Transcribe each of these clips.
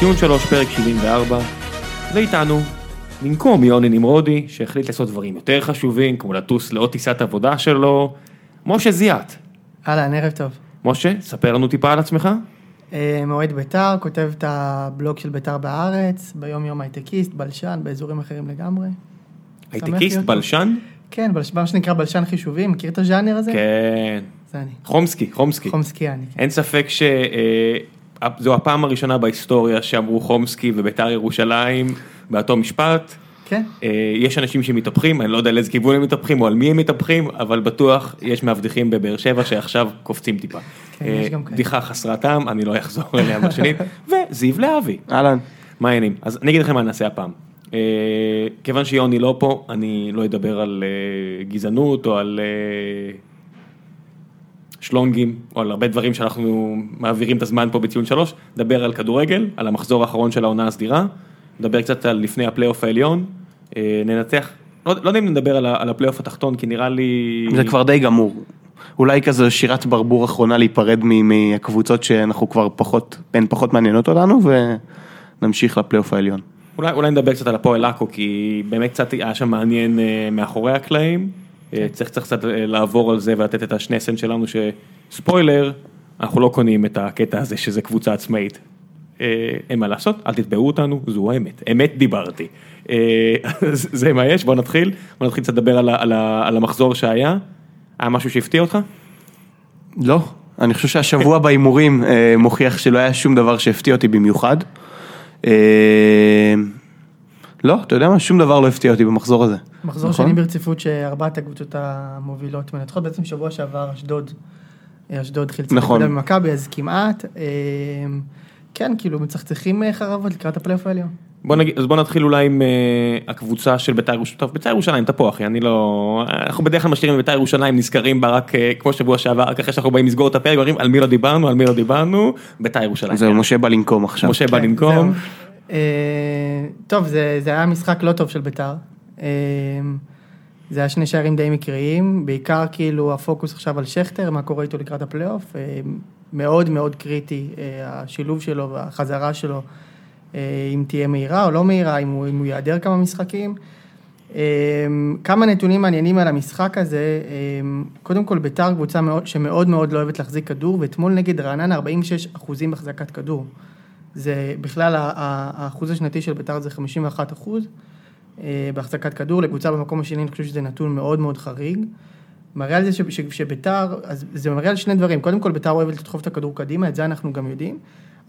ציון 3 פרק 74, ואיתנו, במקום יוני נמרודי, שהחליט לעשות דברים יותר חשובים, כמו לטוס לעוד טיסת עבודה שלו, משה זיאת. אהלן, ערב טוב. משה, ספר לנו טיפה על עצמך. מועד ביתר, כותב את הבלוג של ביתר בארץ, ביום יום הייטקיסט, בלשן, באזורים אחרים לגמרי. הייטקיסט, בלשן? כן, מה שנקרא בלשן חישובים, מכיר את הז'אנר הזה? כן. זה אני. חומסקי. חומסקי אני. אין ספק שזו הפעם הראשונה בהיסטוריה שאמרו חומסקי וביתר ירושלים באותו משפט. כן. יש אנשים שמתהפכים, אני לא יודע על איזה כיוון הם מתהפכים או על מי הם מתהפכים, אבל בטוח יש מאבטחים בבאר שבע שעכשיו קופצים טיפה. כן, יש גם כאלה. בדיחה חסרת טעם, אני לא אחזור אליה בשנית. וזיו להבי. אהלן. מה העניינים? אז אני אגיד לכם מה נעשה הפעם. כיוון שיוני לא פה, אני לא אדבר על גזענות או על שלונגים, או על הרבה דברים שאנחנו מעבירים את הזמן פה בציון 3, נדבר על כדורגל, על המחזור האחרון של העונה הסדירה, נדבר קצת על לפני הפלייאוף העליון, ננתח, לא יודע אם נדבר על הפלייאוף התחתון, כי נראה לי... זה כבר די גמור. אולי כזו שירת ברבור אחרונה להיפרד מהקבוצות שאנחנו כבר פחות, הן פחות מעניינות אותנו, ונמשיך לפלייאוף העליון. אולי נדבר קצת על הפועל עכו, כי באמת קצת היה שם מעניין מאחורי הקלעים, צריך קצת לעבור על זה ולתת את השני סנט שלנו שספוילר, אנחנו לא קונים את הקטע הזה שזה קבוצה עצמאית. אין מה לעשות, אל תתבעו אותנו, זו האמת, אמת דיברתי. זה מה יש, בואו נתחיל קצת לדבר על המחזור שהיה, היה משהו שהפתיע אותך? לא, אני חושב שהשבוע באימורים מוכיח שלא היה שום דבר שהפתיע אותי במיוחד, לא, אתה יודע מה? שום דבר לא הפתיע אותי במחזור הזה. מחזור שני ברציפות שארבעת הקבוצות המובילות מנצחות, בעצם שבוע שעבר אשדוד חילצה נקודה ממכבי, אז כמעט, כן, כאילו מצחצחים חרבות לקראת הפלייאוף העליון. אז בוא נתחיל אולי עם הקבוצה של בית"ר ירושלים, טוב, בית"ר ירושלים, אתה פה אחי, אני לא, אנחנו בדרך כלל משאירים בית"ר ירושלים, נזכרים בה רק כמו שבוע שעבר, רק אחרי שאנחנו באים לסגור את הפרק, אומרים על מי לא דיברנו, בית"ר ירושלים. זהו, משה בא לנקום עכשיו. משה בא לנקום. טוב, זה היה משחק לא טוב של בית"ר, זה היה שני שערים די מקריים, בעיקר כאילו הפוקוס עכשיו על שכטר, מה קורה איתו לקראת הפלייאוף, מאוד מאוד קריטי, השילוב שלו והחזרה שלו, אם תהיה מהירה או לא מהירה, אם הוא יעדר כמה משחקים. כמה נתונים מעניינים על המשחק הזה, קודם כל ביתר קבוצה שמאוד מאוד לא אוהבת להחזיק כדור, ואתמול נגד רעננה 46% בהחזקת כדור. זה בכלל, האחוז השנתי של ביתר זה 51% בהחזקת כדור, לקבוצה במקום השני, אני חושב שזה נתון מאוד מאוד חריג. מראה על זה שביתר, אז זה מראה על שני דברים, קודם כל ביתר אוהבת לדחוף את הכדור קדימה, את זה אנחנו גם יודעים,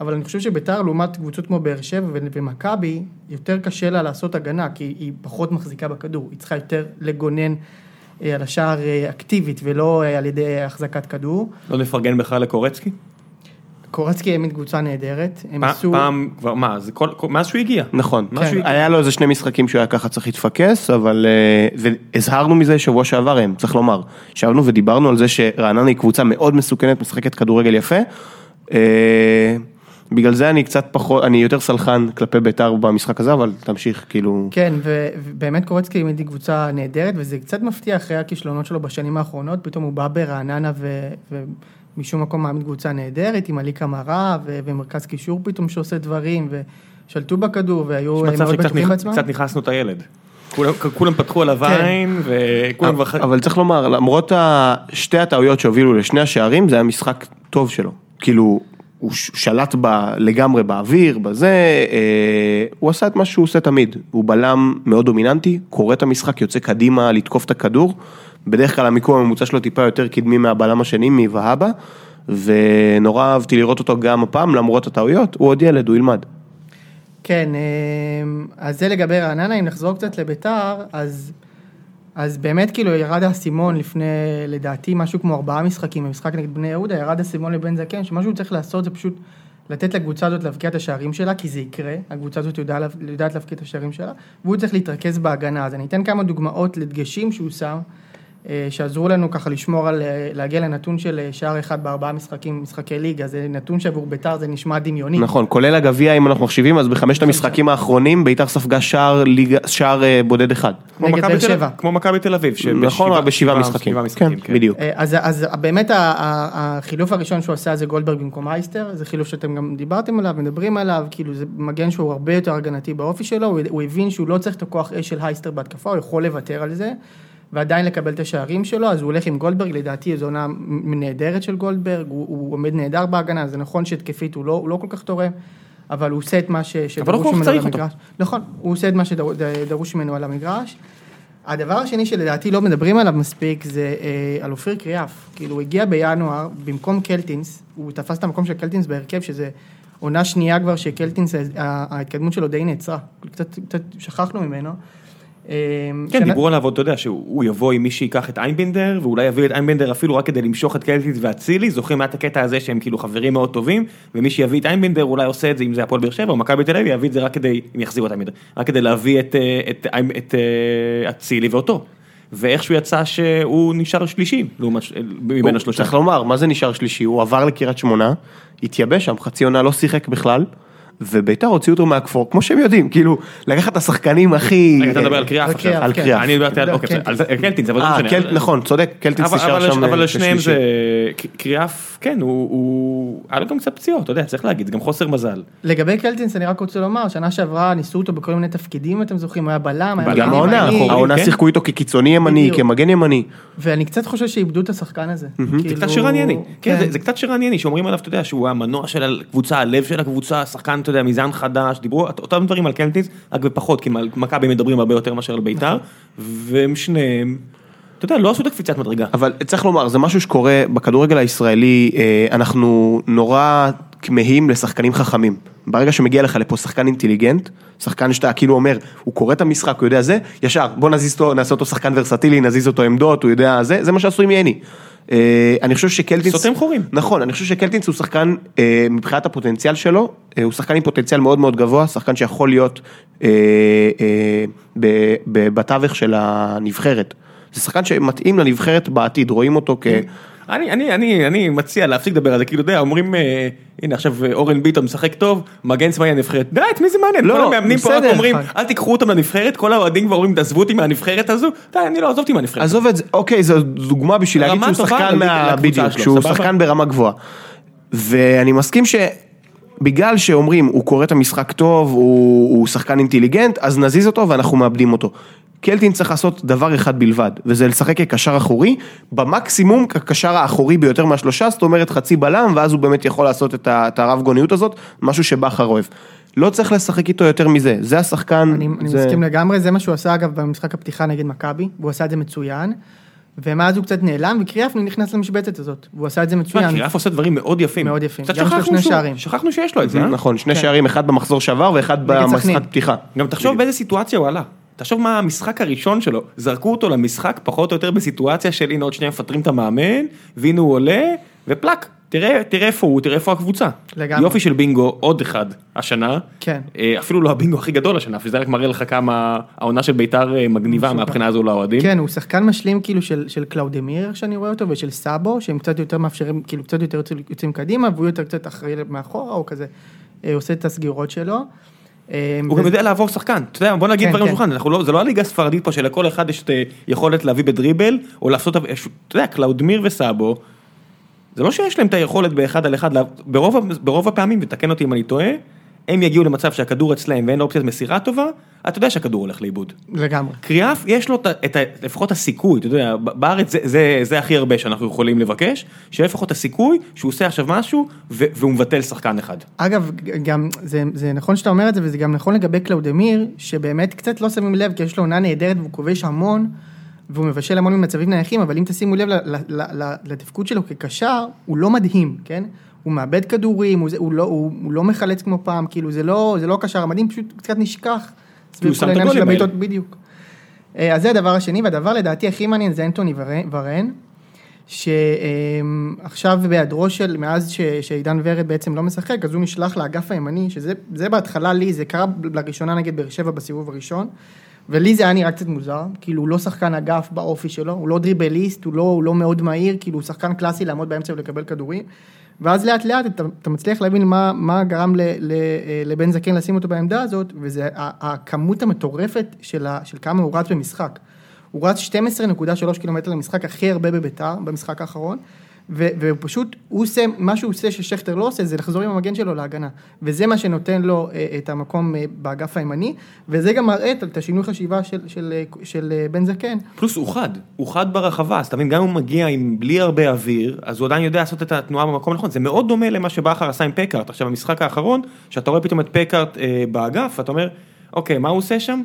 אבל אני חושב שביתר, לעומת קבוצות כמו באר שבע ומכבי, יותר קשה לה לעשות הגנה, כי היא פחות מחזיקה בכדור, היא צריכה יותר לגונן על השער אקטיבית, ולא על ידי החזקת כדור. לא נפרגן בכלל לקורצקי? קורצקי העמיד קבוצה נהדרת. פעם, כבר, מה, זה כל, מה שהוא הגיע. נכון. היה לו איזה שני משחקים שהוא היה ככה צריך להתפקס, אבל הזהרנו מזה שבוע שעבר, צריך לומר. שבנו ודיברנו על זה שרעננה היא קבוצה מאוד מסוכנת, משחקת כדורגל יפה. בגלל זה אני קצת פחות, אני יותר סלחן כלפי ביתר במשחק הזה, אבל תמשיך כאילו... כן, ובאמת קורצקי העמיד קבוצה נהדרת, וזה קצת מפתיע אחרי הכישלונות שלו בשנים האחרונות, פתאום הוא בא ברעננה משום מקום מעמיד קבוצה נהדרת, עם עלי קמרה ומרכז קישור פתאום שעושה דברים, ושלטו בכדור, והיו מאוד בטוחים בעצמם. קצת נכנסנו את הילד. כולם פתחו על הוואין, וכולם... אבל צריך לומר, למרות שתי הטעויות שהובילו לשני השערים, זה היה משחק טוב שלו. כאילו, הוא שלט לגמרי באוויר, בזה, הוא עשה את מה שהוא עושה תמיד. הוא בלם מאוד דומיננטי, קורא את המשחק, יוצא קדימה לתקוף את הכדור, בדרך כלל המיקום הממוצע שלו טיפה יותר קדמי מהבלם השני, מבהבה, ונורא אהבתי לראות אותו גם הפעם, למרות הטעויות, הוא עוד ילד, הוא ילמד. כן, אז זה לגבי רעננה, אם נחזור קצת לביתר, אז באמת כאילו ירד הסימון לפני, לדעתי, משהו כמו 4 משחקים, במשחק נגד בני יהודה, ירד הסימון לבן זקן, שמשהו צריך לעשות זה פשוט לתת לקבוצה הזאת להבקיע את השערים שלה, כי זה יקרה, הקבוצה הזאת יודעת להבקיע את השערים שלה, והוא צריך להתרכז בהגנה, אז אני אתן כמה דוגמאות לדגשים שהוא שם, שעזרו לנו ככה לשמור על, להגיע לנתון של שער אחד בארבעה משחקים, משחקי ליגה, זה נתון שעבור ביתר זה נשמע דמיוני. נכון, כולל הגביע אם אנחנו מחשיבים, אז בחמשת המשחקים האחרונים ביתר ספגה שער בודד אחד. כמו מכבי תל אביב, נכון, רק בשבעה משחקים. בדיוק. אז באמת החילוף הראשון שהוא עשה זה גולדברג במקום אייסטר, זה חילוף שאתם גם דיברתם עליו, מדברים עליו, כאילו זה מגן שהוא הרבה יותר הגנתי באופי שלו, הוא הבין שהוא לא צריך את הכוח אש של אייסטר בהתקפה, הוא יכול לוותר על זה. ועדיין לקבל את השערים שלו, אז הוא הולך עם גולדברג, לדעתי זו עונה נהדרת של גולדברג, הוא עומד נהדר בהגנה, זה נכון שהתקפית הוא לא כל כך תורם, אבל הוא עושה את מה שדרוש ממנו על המגרש. נכון, הוא עושה את מה שדרוש ממנו על המגרש. הדבר השני שלדעתי לא מדברים עליו מספיק, זה על אופיר קריאף, כאילו הוא הגיע בינואר, במקום קלטינס, הוא תפס את המקום של קלטינס בהרכב, שזה עונה שנייה כבר שקלטינס, ההתקדמות שלו די נעצרה, קצת שכחנו ממנו. כן, דיברו עליו, אתה יודע, שהוא יבוא עם מי שיקח את איינבינדר, ואולי יביא את איינבינדר אפילו רק כדי למשוך את קלטיס והצילי, זוכרים מעט הקטע הזה שהם כאילו חברים מאוד טובים, ומי שיביא את איינבינדר אולי עושה את זה, אם זה הפועל באר שבע או מכבי תל אביב, יביא את זה רק כדי, אם יחזירו את איינבינדר, רק כדי להביא את הצילי ואותו. ואיכשהו יצא שהוא נשאר שלישי, מבין השלושה. צריך לומר, מה זה נשאר שלישי? הוא עבר לקריית שמונה, התייבש שם, חצי עונה לא שיחק בכלל. וביתר הוציאו אותו מהכפור, כמו שהם יודעים, כאילו, לקחת את השחקנים הכי... אני אדבר על קריאף עכשיו. על קריאף. אני דיברתי על קלטינס, אבל לא משנה. נכון, צודק, קלטינס נשאר שם... אבל לשניהם זה... קריאף, כן, הוא... היה לו גם קצת פציעות, אתה יודע, צריך להגיד, זה גם חוסר מזל. לגבי קלטינס, אני רק רוצה לומר, שנה שעברה ניסו אותו בכל מיני תפקידים, אתם זוכרים, היה בלם, היה... בלם העונה, העונה שיחקו איתו כקיצוני ימני, כמגן ימני. ואני קצת חושב שאיבדו את השחקן הזה. זה קצת שרענייני. כן, זה קצת שרענייני, שאומרים עליו, אתה יודע, שהוא המנוע של הקבוצה, הלב של הקבוצה, השחקן אתה יודע, מיזן חדש, דיברו, אותם דברים על קלטינס, רק בפחות, כי מכבי מדברים הרבה יותר מאשר על ביתר, והם שניהם, אתה יודע, לא עשו את הקפיצת מדרגה. אבל צריך לומר, זה משהו שקורה בכדורגל הישראלי, אנחנו נורא כמהים לשחקנים חכמים. ברגע שמגיע לך לפה שחקן אינטליגנט, שחקן שאתה כאילו אומר, הוא קורא את המשחק, הוא יודע זה, ישר, בוא נעשה אותו שחקן ורסטילי, נזיז אותו עמדות, הוא יודע זה, זה מה שעשו עם יני. אני חושב שקלטינס... סותם חורים. נכון, אני חושב שקלטינס הוא שחקן, מבחינת הפוטנציאל שלו, הוא שחקן עם פוטנציאל מאוד מאוד גבוה, שחקן שיכול להיות בתווך של הנבחרת. זה שחקן שמתאים לנבחרת בעתיד, רואים אותו כ... אני מציע להפסיק לדבר על זה, כאילו, אתה יודע, אומרים, הנה, עכשיו אורן ביטון משחק טוב, מגן שמאלי הנבחרת, די, את מי זה מעניין? כל המאמנים פה רק אומרים, אל תיקחו אותם לנבחרת, כל האוהדים כבר אומרים, תעזבו אותי מהנבחרת הזו, די, אני לא עזוב אותי מהנבחרת. עזוב את זה, אוקיי, זו דוגמה בשביל להגיד שהוא שחקן מהבידיוק, שהוא שחקן ברמה גבוהה. ואני מסכים ש... בגלל שאומרים, הוא קורא את המשחק טוב, הוא שחקן אינטליגנט, אז נזיז אותו ואנחנו מאבדים אותו. קלטין צריך לעשות דבר אחד בלבד, וזה לשחק כקשר אחורי, במקסימום כקשר האחורי ביותר מהשלושה, זאת אומרת חצי בלם, ואז הוא באמת יכול לעשות את הרב גוניות הזאת, משהו שבחר אוהב. לא צריך לשחק איתו יותר מזה, זה השחקן... אני מסכים לגמרי, זה מה שהוא עשה אגב במשחק הפתיחה נגד מכבי, הוא עשה את זה מצוין, ומאז הוא קצת נעלם, וקריאף נכנס למשבצת הזאת, והוא עשה את זה מצוין. קריאף עושה דברים מאוד יפים. מאוד יפים. גם שכחנו שיש לו את זה. נכון, שני שערים, אחד במחזור שעבר ואחד במשחק פתיחה. גם תחשוב באיזה סיטואציה הוא עלה. תחשוב מה המשחק הראשון שלו. זרקו אותו למשחק פחות או יותר בסיטואציה של הנה עוד שניים מפטרים את המאמן, והנה הוא עולה, ופלק. תראה איפה הוא, תראה איפה הקבוצה. לגמרי. יופי של בינגו, עוד אחד השנה. כן. אפילו לא הבינגו הכי גדול השנה, וזה רק מראה לך כמה העונה של ביתר מגניבה מהבחינה הזו לאוהדים. כן, הוא שחקן משלים כאילו של קלאודמיר, שאני רואה אותו, ושל סאבו, שהם קצת יותר מאפשרים, כאילו קצת יותר יוצאים קדימה, והוא יותר קצת אחראי מאחורה, או כזה, עושה את הסגירות שלו. הוא גם יודע לעבור שחקן, אתה יודע, בוא נגיד דברים שולחן, זה לא הליגה הספרדית פה, שלכל אחד יש יכולת להביא בדריבל, או לעשות, אתה יודע, קלאודמיר וסאבו, זה לא שיש להם את היכולת באחד על אחד, ברוב הפעמים, ותקן אותי אם אני טועה, הם יגיעו למצב שהכדור אצלהם ואין אופציית מסירה טובה, אתה יודע שהכדור הולך לאיבוד. לגמרי. קריאף, יש לו לפחות הסיכוי, אתה יודע, בארץ זה הכי הרבה שאנחנו יכולים לבקש, שלפחות הסיכוי שהוא עושה עכשיו משהו, והוא מבטל שחקן אחד. אגב, גם זה נכון שאתה אומר את זה, וזה גם נכון לגבי קלאודמיר, שבאמת קצת לא שמים לב, כי יש לו עונה נהדרת והוא כובש המון, והוא מבשל המון ממצבים נייחים, אבל אם תשימו לב לתפקוד שלו כקשר, הוא לא מדהים, כן? הוא מאבד כדורים, הוא לא מחלץ כמו פעם, כאילו זה לא קשר מדהים, פשוט קצת נשכח. הוא שם את הגולים האלה. בדיוק. אז זה הדבר השני, והדבר לדעתי הכי מעניין זה אנטוני ורן, שעכשיו בהיעדרו של, מאז שעידן ורד בעצם לא משחק, אז הוא נשלח לאגף הימני, שזה בהתחלה לי, זה קרה לראשונה נגד באר שבע בסיבוב הראשון, ולי זה היה נראה קצת מוזר, כאילו הוא לא שחקן אגף באופי שלו, הוא לא דריבליסט, הוא לא מאוד מהיר, כאילו הוא שחקן קלאסי לעמוד באמצע ולקבל כדורים, ואז לאט לאט אתה מצליח להבין מה גרם לבן זקן לשים אותו בעמדה הזאת, וזה הכמות המטורפת של כמה הוא רץ במשחק. הוא רץ 12.3 קילומטר למשחק הכי הרבה בביתר, במשחק האחרון, והוא פשוט, מה שהוא עושה ששכטר לא עושה, זה לחזור עם המגן שלו להגנה, וזה מה שנותן לו את המקום באגף הימני, וזה גם מראה את השינוי חשיבה של בן זקן. פלוס הוא חד ברחבה, אז תמיד גם הוא מגיע בלי הרבה אוויר, אז הוא עדיין יודע לעשות את התנועה במקום הנכון, זה מאוד דומה למה שבכר עשה עם פקהארט, עכשיו המשחק האחרון, שאתה רואה פתאום את פקהארט באגף, אתה אומר, אוקיי, מה הוא עושה שם?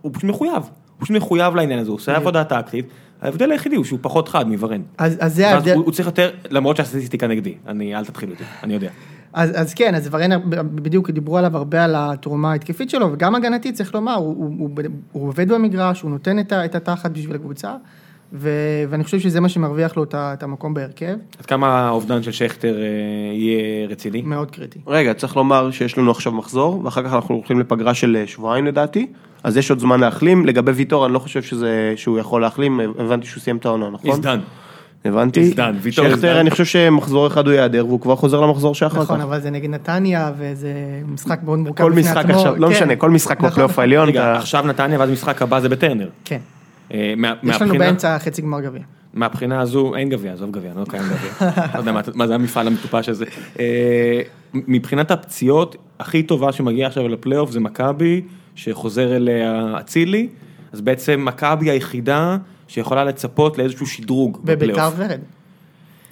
הוא פשוט מחויב. הוא פשוט מחויב לעניין הזה, הוא עושה עבודה טקטית, ההבדל היחידי הוא שהוא פחות חד מברן. אז זה ההבדל... הוא צריך יותר, למרות שהסטטיסטיקה נגדי, אל תתחיל אותי, אני יודע. אז כן, אז ורן בדיוק דיברו עליו הרבה על התרומה ההתקפית שלו, וגם הגנתית צריך לומר, הוא עובד במגרש, הוא נותן את התחת בשביל הקבוצה, ואני חושב שזה מה שמרוויח לו את המקום בהרכב. עד כמה האובדן של שכטר יהיה רציני? מאוד קריטי. רגע, צריך לומר שיש לנו עכשיו מחזור, ואחר כך אנחנו הולכים לפגרה של שבועיים לדעתי, אז יש עוד זמן להחלים. לגבי ויטור, אני לא חושב שהוא יכול להחלים, הבנתי שהוא סיים את העונה, נכון? הזדן. הבנתי. שכטר, אני חושב שמחזור אחד הוא יעדר, והוא כבר חוזר למחזור שאחר כך. נכון, אבל זה נגד נתניה, וזה משחק מאוד מורכב. כל משחק עכשיו, לא משנה, כל משחק בפלייאוף העליון. רגע, עכשיו נתניה, ואז משחק הבא זה בטרנר. כן. יש לנו באמצע חצי גמר גביע. מהבחינה הזו, אין גביע, עזוב גביע, לא קיים גביע. לא יודע מה זה המפעל המטופש הזה. מבחינת הפציעות, הכי טובה שמגיעה עכשיו לפלייאוף זה מכבי, שחוזר אליה אצילי, אז בעצם מכבי היחידה שיכולה לצפות לאיזשהו שדרוג בפלייאוף. בביתר ורד.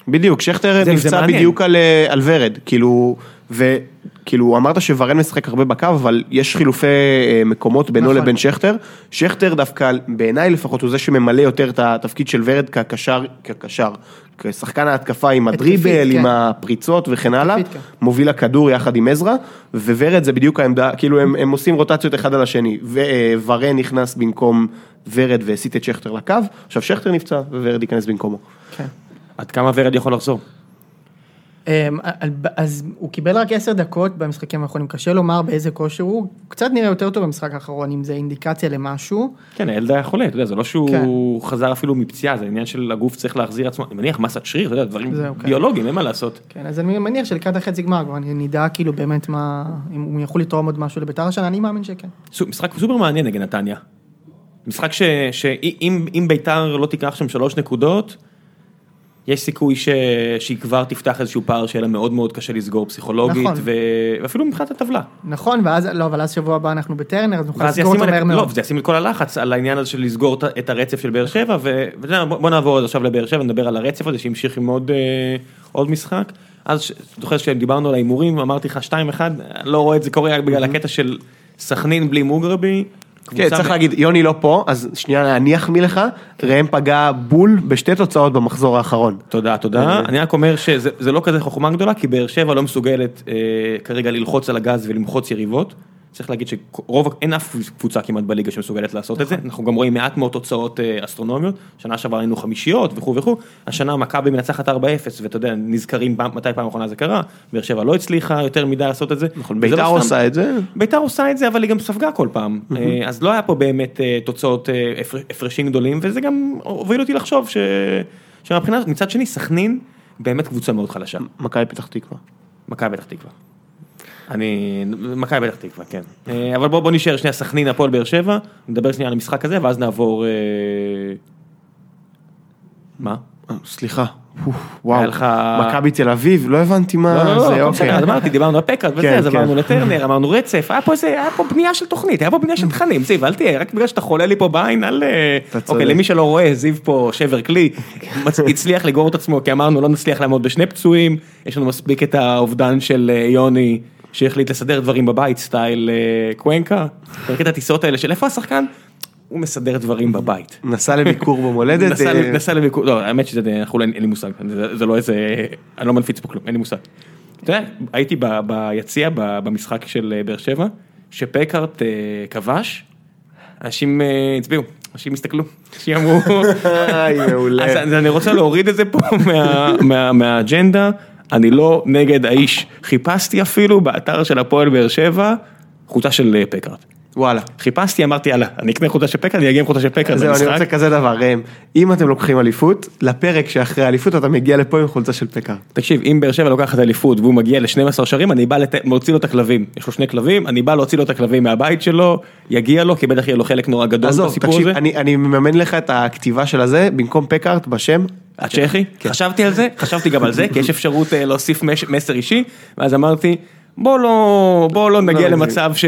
בדיוק, שכטר נפצע בדיוק על ורד, כאילו, וכאילו אמרת שוורן משחק הרבה בקו, אבל יש חילופי מקומות בינו לבין שכטר, שכטר דווקא בעיניי לפחות הוא זה שממלא יותר את התפקיד של ורד כקשר, כשחקן ההתקפה עם הדריבל, עם הפריצות וכן הלאה, מוביל הכדור יחד עם עזרא, וורד זה בדיוק העמדה, כאילו הם עושים רוטציות אחד על השני, וורן נכנס במקום ורד והסיט את שכטר לקו, עכשיו שכטר נפצע וורד ייכנס במקומו. כן. עד כמה ורד יכול לחזור? אז הוא קיבל רק 10 דקות במשחקים האחרונים, קשה לומר באיזה כושר הוא, קצת נראה יותר טוב במשחק האחרון, אם זה אינדיקציה למשהו. כן, הילדה יכולה, אתה יודע, זה לא שהוא חזר אפילו מפציעה, זה עניין של הגוף צריך להחזיר עצמו, אני מניח מסת שריר, אתה יודע, דברים ביולוגיים, אין מה לעשות. כן, אז אני מניח שלקראת החצי גמר, כבר נדע כאילו באמת מה, אם הוא יכול לתרום עוד משהו לביתר השנה, אני מאמין שכן. משחק סופר מעניין נגד נתניה. משחק שאם ביתר לא תיקח שם 3 נקודות, יש סיכוי שהיא כבר תפתח איזשהו פער שאלה מאוד מאוד קשה לסגור פסיכולוגית, ואפילו מבחינת הטבלה. נכון, אבל אז שבוע הבא אנחנו בטרנר, אז נוכל לסגור אותו מהר מאוד. לא, זה ישים את כל הלחץ על העניין הזה של לסגור את הרצף של באר שבע, ובוא נעבור עכשיו לבאר שבע, נדבר על הרצף הזה שהמשיך עם עוד משחק. אז זוכר שדיברנו על ההימורים, אמרתי לך 2-1, לא רואה את זה קורה רק בגלל הקטע של סכנין בלי מוגרבי, כן, צריך להגיד, יוני לא פה, אז שנייה להניח מלך, ראם פגע בול בשתי תוצאות במחזור האחרון. תודה, תודה. אני רק אומר שזה לא כזה חוכמה גדולה, כי באר שבע לא מסוגלת כרגע ללחוץ על הגז ולמחוץ יריבות. צריך להגיד שאין אף קבוצה כמעט בליגה שמסוגלת לעשות את זה. אנחנו גם רואים מעט מאוד תוצאות אסטרונומיות. שנה שעברה היינו 50 וכו'. השנה מכבי מנצחת 4-0, ואתה יודע, נזכרים מתי פעם האחרונה זה קרה. באר שבע לא הצליחה יותר מדי לעשות את זה. ביתר עושה את זה. ביתר עושה את זה, אבל היא גם ספגה כל פעם. אז לא היה פה באמת תוצאות הפרשים גדולים, וזה גם הוביל אותי לחשוב שמבחינה הזאת, מצד שני, סכנין באמת קבוצה מאוד חלשה. מכבי פתח תקווה. מכבי פתח תקווה, כן. אבל בואו נשאר שנייה סכנין, הפועל באר שבע, נדבר שנייה על המשחק הזה, ואז נעבור... מה? סליחה. וואו, מכבי תל אביב, לא הבנתי מה זה, אוקיי. אז אמרתי, דיברנו על פקהארט וזה, אז אמרנו לטרנר, אמרנו רצף, היה פה בנייה של תוכנית, היה פה בנייה של תכנים, זיו, אל תהיה, רק בגלל שאתה חולה לי פה בעין, אוקיי, למי שלא רואה, זיו פה שבר כלי, הצליח לגרור את עצמו, כי אמרנו, לא נצליח לעמוד בשני פצועים, יש לנו מספיק את האובדן של יוני, שהחליט לסדר דברים בבית, סטייל קוונקה, תרקת הטיסות האלה של איפה השחקן, הוא מסדר דברים בבית. נסע לביקור במולדת. נסע לביקור, לא, האמת שזה, אין לי מושג, זה לא איזה, אני לא מנפיץ פה כלום, אין לי מושג. אתה יודע, הייתי ביציע, במשחק של באר שבע, שפקהארט כבש, אנשים הצביעו, אנשים הסתכלו, אנשים אמרו, אז אני רוצה להוריד את זה פה מהאג'נדה, אני לא נגד האיש, חיפשתי אפילו באתר של הפועל באר שבע, חולצה של פקהארט. וואלה, חיפשתי, אמרתי, יאללה, אני אקנה חוטה של פקהארט, אני אגיע עם חוטה של פקהארט. זהו, אני רוצה כזה דבר, אם אתם לוקחים אליפות, לפרק שאחרי האליפות אתה מגיע לפה עם חולצה של פקהארט. תקשיב, אם באר שבע לוקחת אליפות והוא מגיע ל-12 שערים, אני בא להוציא לו את הכלבים. יש לו שני כלבים, אני בא להוציא לו את הכלבים מהבית שלו, יגיע לו, כי בטח יהיה לו חלק נורא גדול בסיפור הזה. אני מממן לך את הכתיבה של הזה, במקום פקהארט, בשם הצ'כי. חשבתי על זה, חשבתי גם על זה, כי יש אפשרות להוסיף מסר אישי, ואז אמרתי, בוא לא נגיע למצב ש...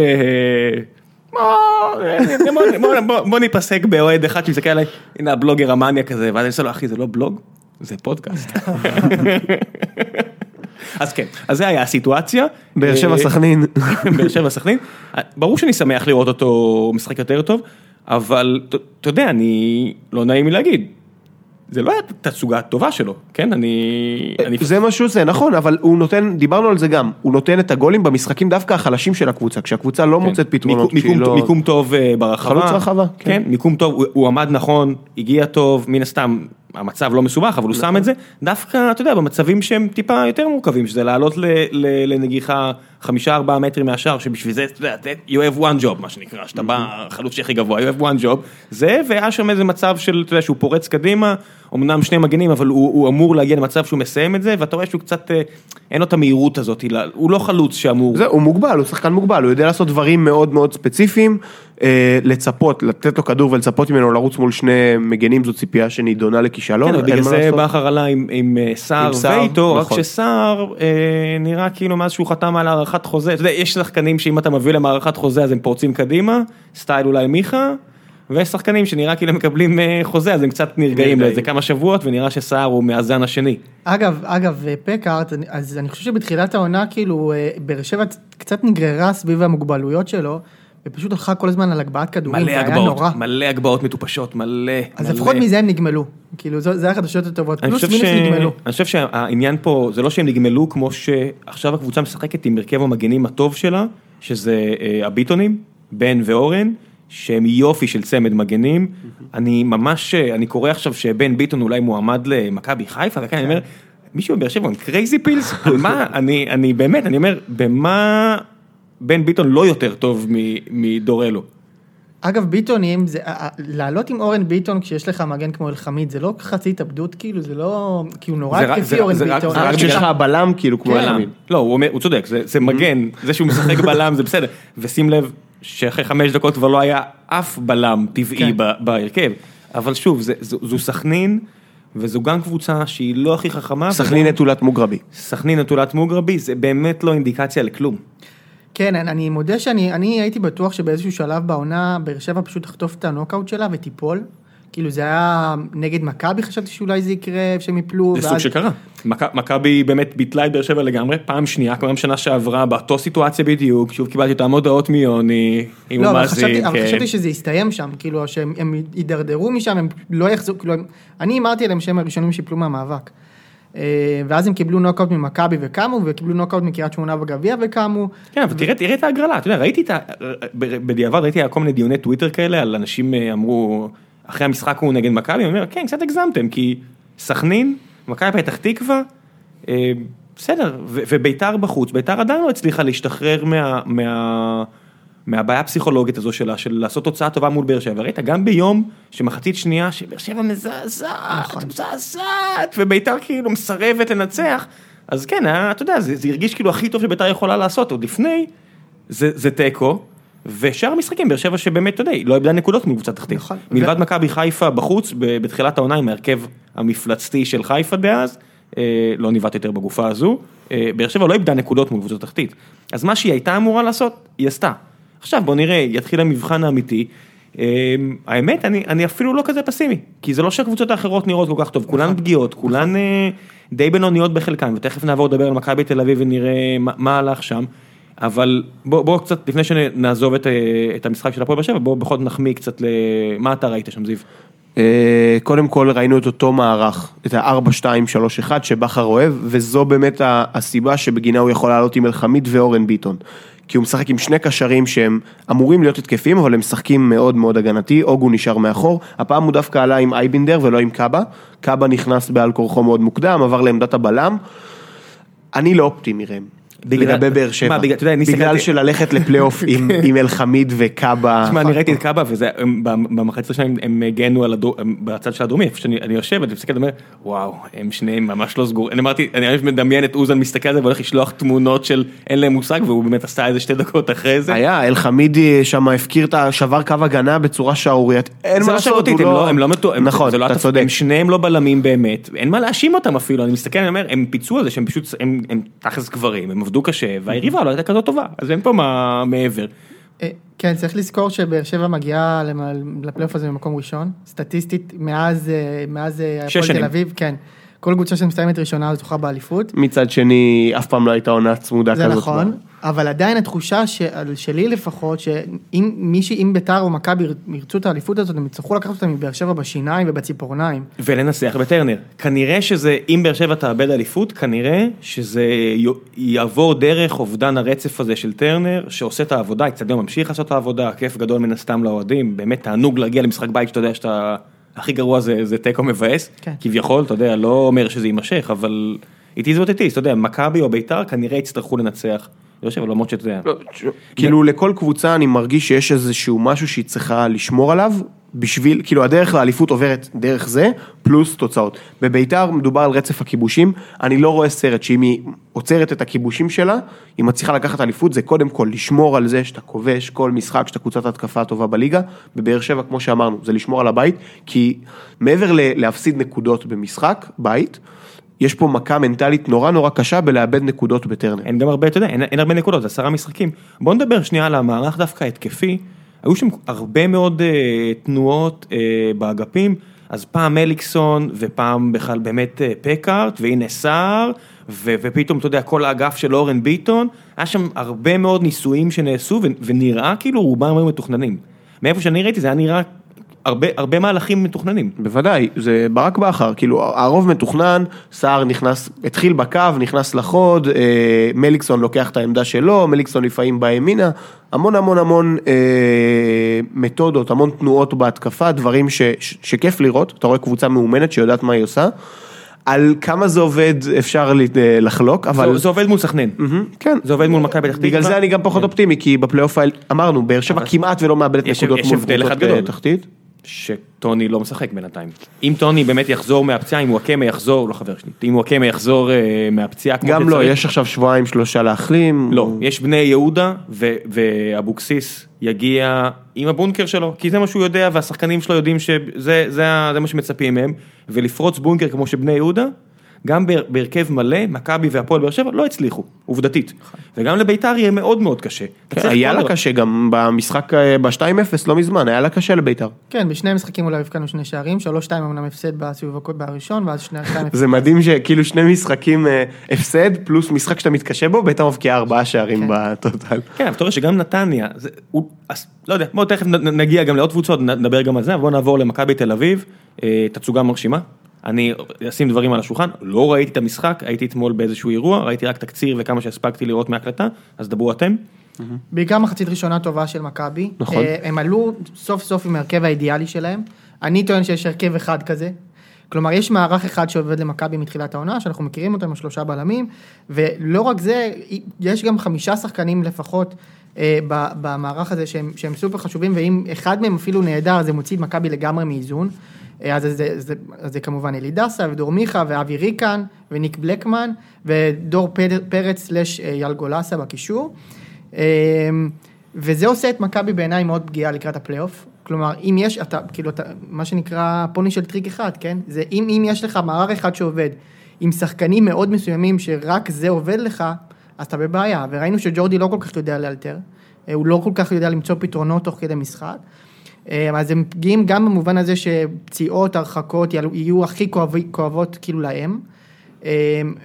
בוא ניפסק באוהד אחד שמסתכל עליי, הנה הבלוגר המניה כזה, ואז אני אעשה לו, אחי, זה לא בלוג, זה פודקאסט. אז כן, אז זה היה הסיטואציה. באר שבע סכנין. באר שבע סכנין. ברור שאני שמח לראות אותו משחק יותר טוב, אבל אתה יודע, אני לא נעים לי להגיד. זה לא היה תצוגה טובה שלו, כן? זה משהו, זה נכון, אבל הוא נותן, דיברנו על זה גם, הוא נותן את הגולים במשחקים דווקא החלשים של הקבוצה, כשהקבוצה לא מוצאת פתרונות. מיקום טוב ברחבה. חלוץ רחבה. כן, מיקום טוב, הוא עמד נכון, הגיע טוב, מן הסתם, המצב לא מסובך, אבל הוא שם את זה, דווקא, אתה יודע, במצבים שהם טיפה יותר מורכבים, שזה לעלות לנגיחה 5-4 מטרים מהשאר, שבשביל זה, אתה יודע, you have one job, מה שנקרא, שאתה בא, חלוץ שהכי גבוה, you have one job, זה, והשם איזה מצב של, אתה יודע, שהוא פורץ קדימה, אמנם שני מגנים, אבל הוא אמור להגיע למצב שהוא מסיים את זה, ואתה רואה שהוא קצת, אין לו את המהירות הזאת, הוא לא חלוץ שאמור... זה, הוא מוגבל, הוא שחקן מוגבל, הוא יודע לעשות דברים מאוד מאוד ספציפיים, לצפות, לתת לו כדור ולצפות ממנו לרוץ מול שני מגנים, זו ציפייה שנידונה לכישלון. כן, בגלל זה באחר עלה עם סער ואיתו, רק שסער נראה כאילו מאז שהוא חתם על הערכת חוזה, אתה יודע, יש שחקנים שאם אתה מביא להם הערכת חוזה, אז הם פורצים קדימה, סטייל אולי מיכה, ויש שחקנים שנראה כאילו מקבלים חוזה, אז הם קצת נרגעים לאיזה כמה שבועות, ונראה שסער הוא מהזן השני. אגב, פקהארט, אז אני חושב שבתחילת העונה, כאילו, באר שבע קצת נגררה סביב המוגבלויות שלו, ופשוט הולכה כל הזמן על הגבעת כדורים, זה היה נורא. מלא הגבעות מטופשות, מלא. אז לפחות מזה הם נגמלו. כאילו, זה היה חדשות הטובות. פלוס מינוס נגמלו. אני חושב שהעניין פה, זה לא שהם נגמלו, כמו שעכשיו הקבוצה משחקת עם מרכב המגנים הטוב שלה, שזה הביטונים, בן ואורן, שהם יופי של צמד מגנים. אני ממש, אני קורא עכשיו שבן ביטון אולי מועמד למכבי חיפה, וכאן אני אומר, מישהו בבאר שבע, קרייזי פילס, מה? אני באמת, אני אומר, במה בן ביטון לא יותר טוב מדורלו. אגב, ביטונים, לעלות עם אורן ביטון כשיש לך מגן כמו אלחמיד, זה לא חצי התאבדות, כאילו, זה לא, כי הוא נורא כפי אורן ביטון. זה רק שיש לך בלם, כאילו, כמו אלחמיד. לא, הוא צודק, זה מגן, זה שהוא משחק בלם, זה בסדר. ושים לב שאחרי 5 דקות כבר לא היה אף בלם טבעי בהרכב. אבל שוב, זו סכנין, וזו גם קבוצה שהיא לא הכי חכמה. סכנין נטולת מוגרבי. סכנין נטולת מוגרבי, זה באמת לא אינדיקציה לכלום. כן, אני מודה שאני הייתי בטוח שבאיזשהו שלב בעונה, באר שבע פשוט תחטוף את הנוקאוט שלה וטיפול. כאילו זה היה נגד מכבי, חשבתי שאולי זה יקרה, שהם יפלו. זה סוג שקרה. מכבי באמת ביטלה את באר שבע לגמרי, פעם שנייה, כבר שנה שעברה, באותו סיטואציה בדיוק, שוב קיבלתי את המודעות מיוני, אם הוא מאזין. אבל חשבתי שזה יסתיים שם, כאילו שהם יידרדרו משם, הם לא יחזו, כאילו, אני אמרתי עליהם שהם הראשונים שיפלו מהמאבק. ואז הם קיבלו נוקאוט ממכבי וקמו, וקיבלו נוקאוט מקריית שמונה בגביע וקמו. כן, אבל תראה את ההגרלה, אתה יודע, ראיתי את ה... בדיעבד ראיתי כל מיני דיוני טוויטר כאלה, על אנשים אמרו, אחרי המשחק הוא נגד מכבי, הוא אומר, כן, קצת הגזמתם, כי סכנין, מכבי פתח תקווה, בסדר, וביתר בחוץ, ביתר עדיין לא הצליחה להשתחרר מהבעיה הפסיכולוגית הזו שלה, של לעשות תוצאה טובה מול באר שבע, ראית גם ביום שמחצית שנייה, שבאר שבע מזעזעת, וביתר כאילו מסרבת לנצח, אז כן, אתה יודע, זה הרגיש כאילו הכי טוב שביתר יכולה לעשות, עוד לפני, זה טקו, ושאר המשחקים, באר שבע שבאמת, אתה יודע, לא איבדה נקודות מקבוצה תחתית. מלבד מכבי חיפה בחוץ, בתחילת העונה, עם ההרכב המפלצתי של חיפה דאז, לא ניבט יותר בגופה הזו, באר שבע לא איבדה נקודות מקבוצה תחתית. אז מה שהיא הייתה אמורה לעשות, היא עשתה. עכשיו בוא נראה, יתחיל המבחן האמיתי, האמת, אני אפילו לא כזה פסימי, כי זה לא שהקבוצות האחרות נראות כל כך טוב, כולן פגיעות, כולן די בינוניות בחלקן, ותכף נעבור לדבר על מכבי תל אביב ונראה מה הלך שם, אבל בואו קצת, לפני שנעזוב את המשחק של הפועל באר שבע, בואו בכל זאת נחמיא קצת למה אתה ראית שם, זיו? קודם כל ראינו את אותו מערך, את ה-4-2-3-1 שבחר אוהב, וזו באמת הסיבה שבגינה הוא יכול לעלות עם אלחמיד ואורן ביטון. כי הוא משחק עם שני קשרים שהם אמורים להיות התקפים, אבל הם משחקים מאוד מאוד הגנתי, אוגו נשאר מאחור, הפעם הוא דווקא עלה עם אייבינדר ולא עם קאבה, קאבה נכנס בעל כורחו מאוד מוקדם, עבר לעמדת הבלם, אני לא אופטימי רם. לגבי באר שבע, בגלל שללכת לפלייאוף עם אלחמיד וקאבה. תשמע, אני ראיתי את קאבה, ובמחצית השנה הם הגנו בצד של האדומי, איפה שאני יושב, אני מסתכל ואומר, וואו, הם שניהם ממש לא סגור. אני אמרתי, אני מדמיין את אוזן מסתכל על זה, והולך לשלוח תמונות של אין להם מושג, והוא באמת עשה איזה 2 דקות אחרי זה. היה, אלחמיד שם הפקיר את השבר קו הגנה בצורה שעורית. אין מה לעשות, הם שניהם לא בלמים באמת, אין מה להאשים אותם אפילו, אני מסתכל, אני אומר, הם פיצו על זה, שהם פשוט, הם תחס גברים, הם עבדו קשה, והיריבה לא הייתה כזאת טובה, אז אין פה מה מעבר. כן, צריך לזכור שבאר שבע מגיעה לפלייאוף הזה במקום ראשון, סטטיסטית, מאז הפועל תל אביב, כן, כל קבוצה שמסתיימת ראשונה זוכה באליפות. מצד שני, אף פעם לא הייתה עונה צמודה כזאת. זה נכון, אבל עדיין התחושה שלי לפחות, שאם ביתר או מכבי ירצו את האליפות הזאת, הם יצטרכו לקחת אותה מבאר שבע בשיניים ובציפורניים. ולנסח בטרנר. כנראה שזה, אם באר שבע תאבד אליפות, כנראה שזה יעבור דרך אובדן הרצף הזה של טרנר, שעושה את העבודה, האצטדיון ממשיך לעשות את העבודה, כיף גדול מן הסתם לאוהדים, באמת תענוג להגיע למשחק בית שאתה יודע שאתה הכי גרוע זה טקו מבאס, כביכול, אתה יודע, לא אומר שזה יימשך, אבל איתי זאת איתי, אתה יודע, מכבי או ביתר כנראה יצטרכו לנצח, לא חושב, למרות שאתה יודע. כאילו, לכל קבוצה אני מרגיש שיש איזשהו משהו שהיא צריכה לשמור עליו, בשביל, כאילו, הדרך לאליפות עוברת דרך זה, פלוס תוצאות. בביתר מדובר על רצף הכיבושים, אני לא רואה סרט שאם היא עוצרת את הכיבושים שלה, היא מצליחה לקחת אליפות, זה קודם כל לשמור על זה שאתה כובש כל משחק, שאתה קבוצת התקפה טובה בליגה, בבאר שבע, כמו שאמרנו, זה לשמור על הבית, כי מעבר להפסיד נקודות במשחק, בית, יש פה מכה מנטלית נורא נורא קשה בלאבד נקודות בטרנר. אין גם הרבה, אתה יודע, אין הרבה נקודות, 10 משחקים. בוא נדבר שנייה על המערך דווקא התקפי. היו שם הרבה מאוד תנועות באגפים, אז פעם אליקסון, ופעם בכלל באמת פקהארט, והנה סער, ופתאום, אתה יודע, כל האגף של אורן ביטון, היה שם הרבה מאוד ניסויים שנעשו, ונראה כאילו רובם היו מתוכננים. מאיפה שאני ראיתי, זה היה נראה הרבה מהלכים מתוכננים. בוודאי, זה ברק באחר, כאילו הרוב מתוכנן, סער נכנס, התחיל בקו, נכנס לחוד, מליקסון לוקח את העמדה שלו, מליקסון לפעמים בימינה, המון המון המון מתודות, המון תנועות בהתקפה, דברים שכיף לראות, אתה רואה קבוצה מאומנת שיודעת מה היא עושה, על כמה זה עובד אפשר לחלוק, אבל זה עובד מול סכנין. כן. זה עובד מול מכבי פתח תקווה. בגלל זה אני גם פחות אופטימי, כי בפלייאוף אמרנו, באר שבע כמעט ולא מאבדת נקודות מול קבוצות תחתית. שטוני לא משחק בינתיים. אם טוני באמת יחזור מהפציעה, אם הוא הקמא יחזור, לא חבר שלי, אם הוא הקמא יחזור מהפציעה כמו שצריך. גם לא, יש עכשיו 2-3 להחלים. לא, יש בני יהודה, ואבוקסיס יגיע עם הבונקר שלו, כי זה מה שהוא יודע, והשחקנים שלו יודעים שזה מה שמצפים מהם, ולפרוץ בונקר כמו שבני יהודה, גם בהרכב מלא, מכבי והפועל באר שבע לא הצליחו, עובדתית. וגם לביתר יהיה מאוד מאוד קשה. היה לה קשה גם במשחק ב-2-0 לא מזמן, היה לה קשה לביתר. כן, בשני המשחקים אולי הבקענו 2 שערים, 3-2 אמנם הפסד בסיבוב הראשון, ואז 2-2. זה מדהים שכאילו 2 משחקים הפסד, פלוס משחק שאתה מתקשה בו, ביתר מבקיעה 4 שערים בטוטל. כן, אבל אתה רואה שגם נתניה, לא יודע, בואו תכף נגיע גם לעוד קבוצות, נדבר גם על זה, בואו נעבור למכבי תל אביב, תצוגה מרשימה. אני אשים דברים על השולחן, לא ראיתי את המשחק, הייתי אתמול באיזשהו אירוע, ראיתי רק תקציר וכמה שהספקתי לראות מהקלטה, אז דברו אתם. בעיקר מחצית ראשונה טובה של מכבי, הם עלו סוף סוף עם הרכב האידיאלי שלהם, אני טוען שיש הרכב אחד כזה, כלומר יש מערך אחד שעובד למכבי מתחילת העונה, שאנחנו מכירים אותם עם 3 בלמים, ולא רק זה, יש גם 5 שחקנים לפחות, במערך הזה שהם סופר חשובים, ואם אחד מהם אפילו נהדר, זה מוציא את מכבי לגמרי מאיזון, אז זה כמובן אלידסה ודור מיכה ואבי ריקן וניק בלקמן ודור פרץ /יל גולסה בקישור, וזה עושה את מכבי בעיניי מאוד פגיעה לקראת הפלייאוף, כלומר אם יש, כאילו מה שנקרא פוני של טריק אחד, כן? זה אם יש לך מערך אחד שעובד עם שחקנים מאוד מסוימים שרק זה עובד לך, אז אתה בבעיה, וראינו שג'ורדי לא כל כך יודע לאלתר, הוא לא כל כך יודע למצוא פתרונות תוך כדי משחק, אז הם פגיעים גם במובן הזה שפציעות, הרחקות, יהיו הכי כואבות כאילו להם,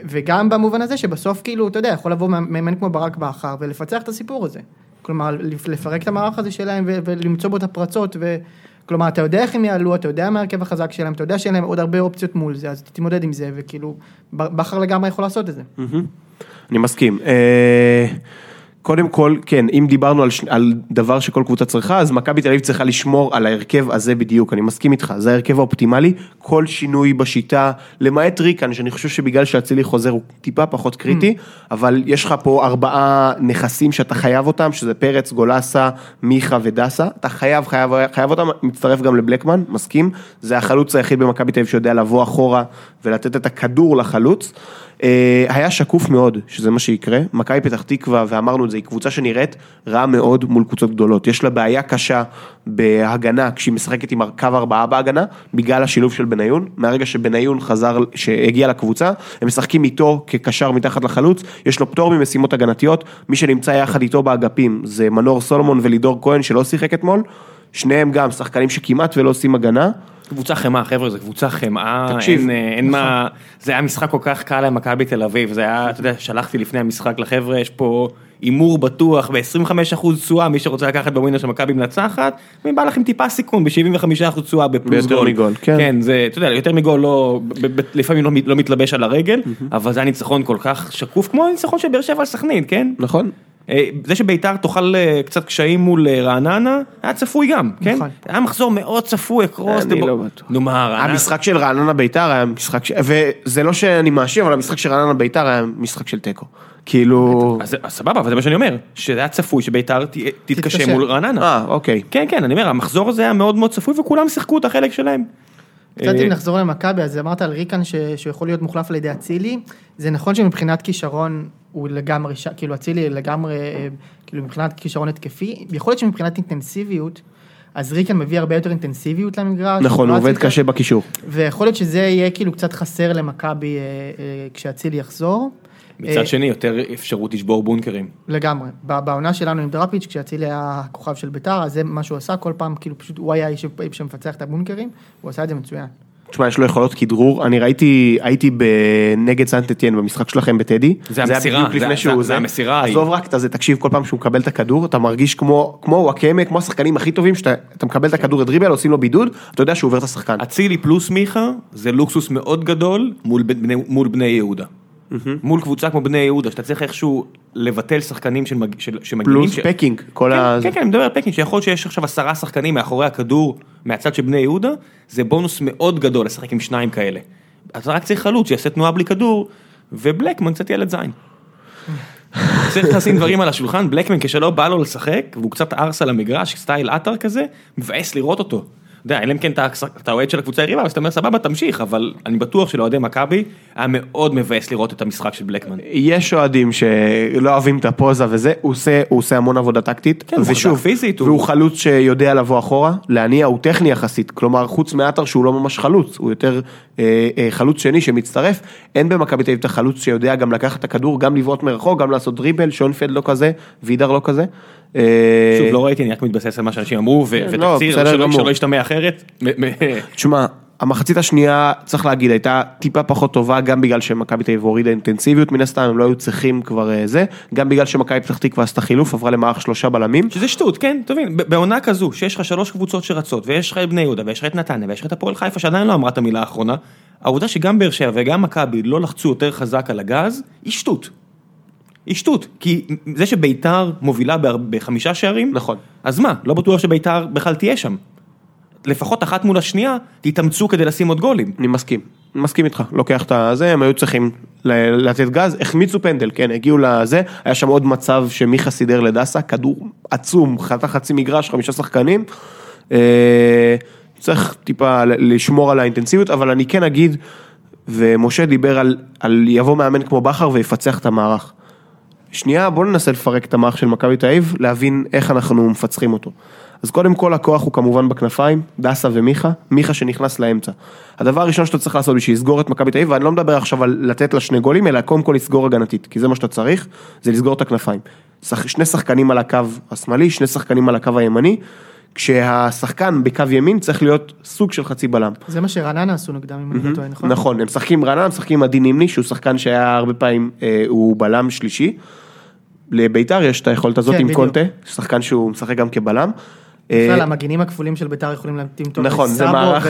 וגם במובן הזה שבסוף כאילו, אתה יודע, יכול לבוא מאמן כמו ברק באחר ולפצח את הסיפור הזה, כלומר, לפרק את המערך הזה שלהם ולמצוא בו את הפרצות, כלומר, אתה יודע איך הם יעלו, אתה יודע מה הרכב החזק שלהם, אתה יודע שאין להם עוד הרבה אופציות מול זה, אז תתמודד עם זה, וכאילו, באחר לגמרי יכול לעשות את זה. אני מסכים. קודם כל, כן, אם דיברנו על דבר שכל קבוצה צריכה, אז מכבי תל אביב צריכה לשמור על ההרכב הזה בדיוק, אני מסכים איתך, זה ההרכב האופטימלי, כל שינוי בשיטה, למעט ריקן, שאני חושב שבגלל שהצילי חוזר הוא טיפה פחות קריטי, אבל יש לך פה 4 נכסים שאתה חייב אותם, שזה פרץ, גולסה, מיכה ודסה, אתה חייב אותם, מצטרף גם לבלקמן, מסכים, זה החלוץ היחיד במכבי תל אביב שיודע לבוא אחורה ולתת את הכדור לחלוץ, היה שקוף מאוד, שזה מה שיקרה. מכבי פתח תקווה, ואמרנו את זה, היא קבוצה שנראית רע מאוד מול קבוצות גדולות. יש לה בעיה קשה בהגנה, כשהיא משחקת עם קו 4 בהגנה, בגלל השילוב של בניון. מהרגע שבניון חזר, שהגיע לקבוצה, הם משחקים איתו כקשר מתחת לחלוץ, יש לו פטור ממשימות הגנתיות. מי שנמצא יחד איתו באגפים, זה מנור סולומון ולידור כהן, שלא שיחק אתמול. שניהם גם שחקנים שכמעט ולא עושים הגנה. קבוצה חמאה, חבר'ה, זה קבוצה חמאה, אין מה, זה היה משחק כל כך קל למכבי תל אביב, זה היה, אתה יודע, שלחתי לפני המשחק לחבר'ה, יש פה אימור בטוח, ב-25% תשואה, מי שרוצה לקחת בווינר שמכבי מנצחת, ובא לכם טיפה סיכון, ב-75% תשואה בפלוס גול. יותר מגול, כן. כן, זה, אתה יודע, יותר מגול לא, לפעמים לא מתלבש על הרגל, אבל זה היה ניצחון כל כך שקוף, כמו הניצחון של באר שבע על סכנין, כן? נכון. זה שביתר תאכל קצת קשיים מול רעננה, היה צפוי גם, כן? היה מחזור מאוד צפוי, אקרוס, אני לא בטוח. נו, מה, רעננה? המשחק של רעננה ביתר היה משחק, וזה לא שאני מאשים, אבל המשחק של רעננה ביתר היה משחק של טקו. כאילו... אז סבבה, אבל זה מה שאני אומר, שזה היה צפוי שביתר תתקשה מול רעננה. אוקיי. כן, כן, אני אומר, המחזור הזה היה מאוד מאוד צפוי, וכולם שיחקו את החלק שלהם. קצת אם נחזור למכבי, אז אמרת על ריקן שהוא יכול להיות מוחלף על ידי הצילי, זה נכון שמבחינת כישרון הוא לגמרי, כאילו הצילי לגמרי, כאילו מבחינת כישרון התקפי, יכול להיות שמבחינת אינטנסיביות, אז ריקן מביא הרבה יותר אינטנסיביות למגרש. נכון, הוא עובד קשה בקישור. ויכול להיות שזה יהיה כאילו קצת חסר למכבי כשהצילי יחזור. מצד שני, יותר אפשרות לשבור בונקרים. לגמרי. בעונה שלנו עם דראפיץ', כשהצילי היה הכוכב של ביתר, אז זה מה שהוא עשה כל פעם, כאילו פשוט הוא היה איש שמפצח את הבונקרים, הוא עשה את זה מצוין. תשמע, יש לו יכולות כדרור, אני הייתי נגד סנטטיין במשחק שלכם בטדי, זה המסירה, זה המסירה. עזוב רק את זה, תקשיב, כל פעם שהוא מקבל את הכדור, אתה מרגיש כמו וואקמה, כמו השחקנים הכי טובים, שאתה מקבל את הכדור לדריבל, עושים לו בידוד, אתה יודע שהוא עובר את השחקן. הצילי פלוס מיכה, זה לוקסוס מאוד גדול מול בני יהודה. מול קבוצה כמו בני יהודה, שאתה צריך איכשהו לבטל שחקנים שמגיעים... פלוס פקינג, כל ה... כן, כן, אני מדבר על פקינג, שיכול שיש עכשיו 10 שחקנים מאחורי הכדור, מהצד של בני יהודה, זה בונוס מאוד גדול, לשחק עם 2 כאלה. אז רק צריך חלוץ, שיעשה תנועה בלי כדור, ובלקמן קצת ילד זין. צריך לשים דברים על השולחן, בלקמן כשלא בא לו לשחק, והוא קצת ארס על המגרש, סטייל אתר כזה, מבאס לראות אותו. די, אלם כן אתה אוהד של הקבוצה היריבה, ואתה אומר, סבבה, תמשיך, אבל אני בטוח שלאוהדי מכבי, היה מאוד מבאס לראות את המשחק של בלקמן. יש אוהדים שלא אוהבים את הפוזה וזה, הוא עושה המון עבודה טקטית, כן, ושוב, פיזית, והוא חלוץ שיודע לבוא אחורה, להניע הוא טכני יחסית, כלומר, חוץ מאתר שהוא לא ממש חלוץ, הוא יותר חלוץ שני שמצטרף, אין במכבי תל אביב את החלוץ שיודע גם לקחת את הכדור, גם לבעוט מרחוק, גם לעשות דריבל, שונפלד לא כזה, וידר לא כזה. שוב, לא ראיתי, אני רק מתבסס על מה שאנשים אמרו, ותקציר, שלא ישתמע אחרת. תשמע, המחצית השנייה, צריך להגיד, הייתה טיפה פחות טובה, גם בגלל שמכבי תל אביב הורידה אינטנסיביות, מן הסתם, הם לא היו צריכים כבר זה, גם בגלל שמכבי פתח תקווה עשתה חילוף, עברה למערך 3 בלמים. שזה שטות, כן, תבין, בעונה כזו, שיש לך 3 קבוצות שרצות, ויש לך את בני יהודה, ויש לך את נתניה, ויש לך את הפועל חיפה, שעדיין לא אמרה את המילה האחרונה, העובדה שגם באר שבע וגם מכבי לא לחצו יותר חזק על הגז, היא שטות. היא שטות, כי זה שביתר מובילה ב5 שערים, נכון. אז מה? לא בטוח שביתר בכלל תהיה שם. לפחות אחת מול השנייה, תתאמצו כדי לשים עוד גולים. אני מסכים איתך, לוקח את זה, הם היו צריכים לתת גז, החמיצו פנדל, כן, הגיעו לזה, היה שם עוד מצב שמיכה סידר לדסה, כדור עצום, חצי מגרש, 5 שחקנים, צריך טיפה לשמור על האינטנסיביות, אבל אני כן אגיד, ומשה דיבר על יבוא מאמן כמו בחר ויפצח את המערך. שנייה, בואו ננסה לפרק את המערך של מכבי תל אביב, להבין איך אנחנו מפצחים אותו. אז קודם כל, הכוח הוא כמובן בכנפיים, דסה ומיכה, מיכה שנכנס לאמצע. הדבר הראשון שאתה צריך לעשות בשביל לסגור את מכבי תל אביב, ואני לא מדבר עכשיו על לתת לה 2 גולים, אלא קודם כל לסגור הגנתית, כי זה מה שאתה צריך, זה לסגור את הכנפיים. 2 שחקנים על הקו השמאלי, 2 שחקנים על הקו הימני, כשהשחקן בקו ימין צריך להיות סוג של חצי בלם. זה מה שרעננה עשו נגדם, אם אני לא טועה, נכון? נכון, הם משחקים רעננה, משחקים עדי נימני, שהוא שחקן שהיה הרבה פעמים, הוא בלם שלישי. לביתר יש את היכולת הזאת עם קונטה, שחקן שהוא משחק גם כבלם. בכלל, המגינים הכפולים של ביתר יכולים להתאים טוב. נכון, זה מערך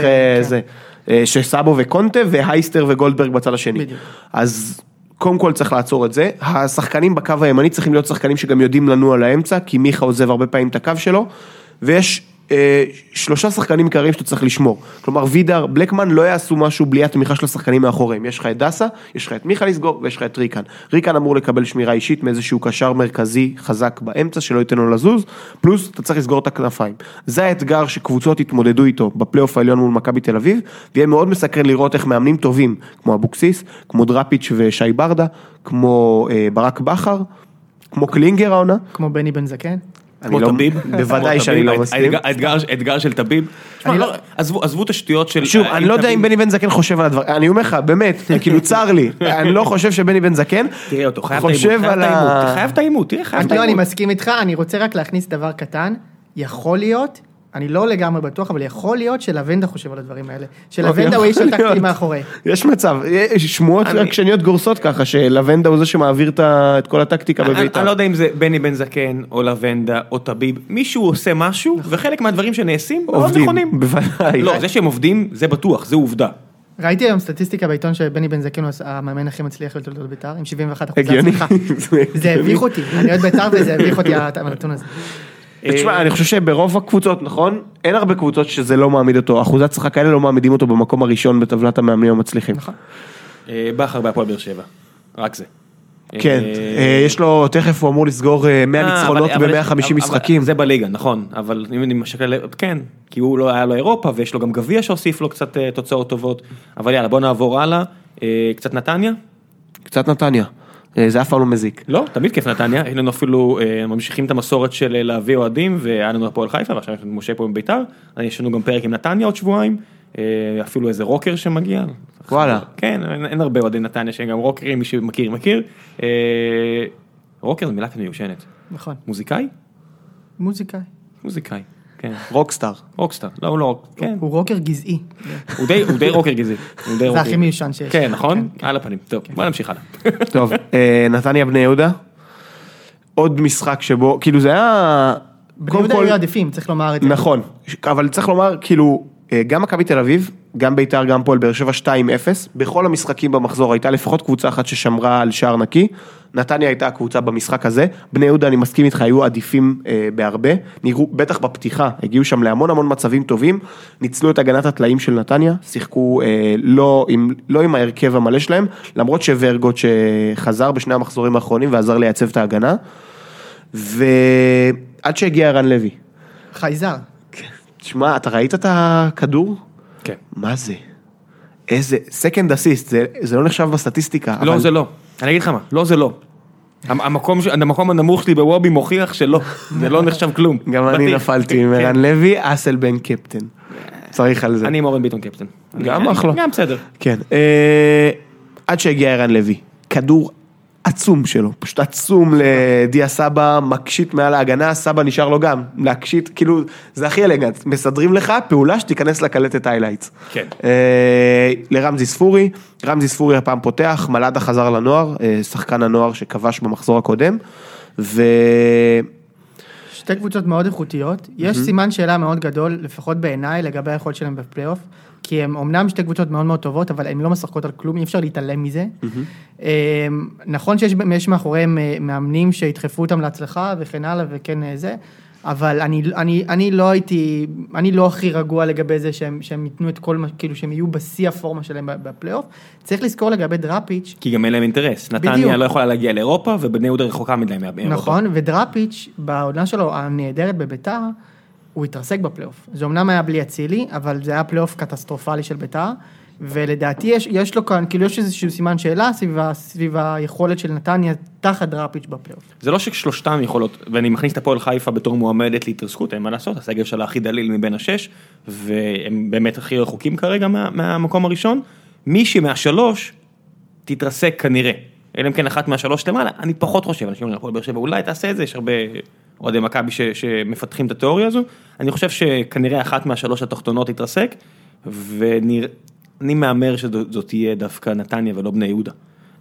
שסאבו וקונטה, והייסטר וגולדברג בצד השני. אז קודם כל צריך לעצור את זה, השחקנים בקו הימני צריכים להיות שחקנים שגם יודעים לנו על האמצע, כי מיכה עוזב הרבה פעמים את הקו שלו, ויש שלושה שחקנים עיקריים שאתה צריך לשמור, כלומר וידר, בלקמן לא יעשו משהו בלי התמיכה של השחקנים מאחוריהם, יש לך את דסה, יש לך את מיכה לסגור ויש לך את ריקן, ריקן אמור לקבל שמירה אישית מאיזשהו קשר מרכזי חזק באמצע שלא ייתן לו לזוז, פלוס אתה צריך לסגור את הכנפיים, זה האתגר שקבוצות התמודדו איתו בפלייאוף העליון מול מכבי תל אביב, ויהיה מאוד מסקרן לראות איך מאמנים טובים כמו אבוקסיס, כמו דראפיץ' ושי ברדה, כמו ברק בכר, כמו קלינגר העונה, כמו בני בן זקן, כמו תביב, בוודאי שאני לא מסכים. האתגר של תביב, עזבו את השטויות של... שוב, אני לא יודע אם בני בן זקן חושב על הדבר, אני אומר לך, באמת, כאילו צר לי, אני לא חושב שבני בן זקן, תראה אותו, חייב את האימות. לא, אני מסכים איתך, אני רוצה רק להכניס דבר קטן, יכול להיות, אני לא לגמרי בטוח, אבל יכול להיות שלוונדה חושב על הדברים האלה, שלוונדה הוא איש שתקתי מאחורי. יש מצב, שמועות רגשניות גורסות ככה, שלוונדה הוא זה שמעביר את כל הטקטיקה בביתה. אני לא יודע אם זה בני בן זקן, או לוונדה, או תביב, מישהו עושה משהו, וחלק מהדברים שנעשים, עובדים, נכונים. בוודאי. לא, זה שהם עובדים, זה בטוח, זה עובדה. ראיתי היום סטטיסטיקה בעיתון שבני בן זקן הוא המאמן הכי מצליח בתולדות בית"ר, עם 71% הצלחה. זה הביך אותי, אני עוד בית"ר וזה הביך אותי הנתון הזה. תשמע, אני חושב שברוב הקבוצות, נכון? אין הרבה קבוצות שזה לא מעמיד אותו. אחוזי הצלחה כאלה לא מעמידים אותו במקום הראשון בטבלת המאמנים המצליחים. נכון. בכר בהפועל באר שבע. רק זה. כן. יש לו, תכף הוא אמור לסגור 100 ניצחונות ב-150 משחקים. זה בליגה, נכון. אבל אם אני משקל, כן. כי הוא לא היה לו אירופה, ויש לו גם גביע שהוסיף לו קצת תוצאות טובות. אבל יאללה, בוא נעבור הלאה. קצת נתניה. קצת נתניה. זה אף פעם לא מזיק. לא, תמיד כיף נתניה, אין לנו אפילו, ממשיכים את המסורת של להביא אוהדים, והיה לנו הפועל חיפה, ועכשיו יש לנו משה פה עם ביתר, יש לנו גם פרק עם נתניה עוד שבועיים, אפילו איזה רוקר שמגיע. וואלה. כן, אין הרבה אוהדי נתניה, שהם גם רוקרים, מי שמכיר, מכיר. רוקר זה מילה כאן מיושנת. נכון. מוזיקאי? מוזיקאי. רוקסטאר. רוקסטאר, לא, הוא לא... הוא רוקר גזעי. הוא די רוקר גזעי. זה הכי מיושן שיש. כן, נכון? על הפנים. טוב, בוא נמשיך הלאה. טוב, נתניה בני יהודה, עוד משחק שבו, כאילו זה היה... בני יהודה היו עדיפים, צריך לומר את זה. נכון, אבל צריך לומר, כאילו, גם מכבי תל אביב, גם ביתר, גם פועל באר שבע 2-0, בכל המשחקים במחזור הייתה לפחות קבוצה אחת ששמרה על שער נקי, נתניה הייתה הקבוצה במשחק הזה, בני יהודה אני מסכים איתך, היו עדיפים בהרבה, נראו בטח בפתיחה, הגיעו שם להמון המון מצבים טובים, ניצלו את הגנת התלאים של נתניה, שיחקו לא עם ההרכב המלא שלהם, למרות שורגות שחזר בשני המחזורים האחרונים, ועזר לייצב את ההגנה, ועד שהגיע ערן לוי. חייזר. תשמע, אתה ראית את הכדור? כן. מה זה? איזה, second assist, זה לא נחשב בסטטיסטיקה. לא, אבל... זה לא. אני אגיד לך מה, לא זה לא. המקום הנמוך שלי בוובי מוכיח שלא, זה לא נחשב כלום. גם אני נפלתי עם ערן לוי, אסלבן קפטן. צריך על זה. אני עם אורן ביטון קפטן. גם אחלה. גם בסדר. כן. עד שהגיע ערן לוי, כדור עצום שלו, פשוט עצום לדיה סבא, מקשיט מעל ההגנה, סבא נשאר לו גם, להקשיט, כאילו, זה הכי אלגנט, מסדרים לך פעולה שתיכנס לקלטת היילייטס. כן. לרמזי ספורי, רמזי ספורי הפעם פותח, מלאדה חזר לנוער, שחקן הנוער שכבש במחזור הקודם, ו... שתי קבוצות מאוד איכותיות, יש סימן שאלה מאוד גדול, לפחות בעיניי, לגבי היכולת שלהם בפלייאוף, כי הם אומנם שתי קבוצות מאוד מאוד טובות, אבל הן לא משחקות על כלום, אי אפשר להתעלם מזה. נכון שיש מאחוריהם מאמנים שהתחפו אותם להצלחה וכן הלאה וכן זה, אבל אני לא הכי רגוע לגבי זה שהם ייתנו את כל, כאילו שהם יהיו בשיא הפורמה שלהם בפלייאוף. צריך לזכור לגבי דראפיץ'. כי גם אין להם אינטרס. נתניה לא יכולה להגיע לאירופה, ובני יהודה רחוקה מדי מאירופה. נכון, ודראפיץ' בעונה שלו הנהדרת בביתר, הוא התרסק בפלייאוף. זה אמנם היה בלי הצילי, אבל זה היה פלייאוף קטסטרופלי של ביתר, ולדעתי יש לו כאן, כאילו יש איזשהו סימן שאלה סביב היכולת של נתניה תחת דראפיץ' בפלייאוף. זה לא ששלושתם יכולות, ואני מכניס את הפועל חיפה בתור מועמדת להתרסקות, אין מה לעשות, הסגל שלה הכי דליל מבין השש, והם באמת הכי רחוקים כרגע מהמקום הראשון, מישהי מהשלוש תתרסק כנראה. אלא אם כן אחת מהשלוש למעלה, אני פחות חושב, אנשים אומרים, הפועל באר שבע, אולי תעשה את זה, יש הרבה אוהדי מכבי שמפתחים את התיאוריה הזו, אני חושב שכנראה אחת מהשלוש התחתונות תתרסק, ואני מאמר שזאת תהיה דווקא נתניה ולא בני יהודה,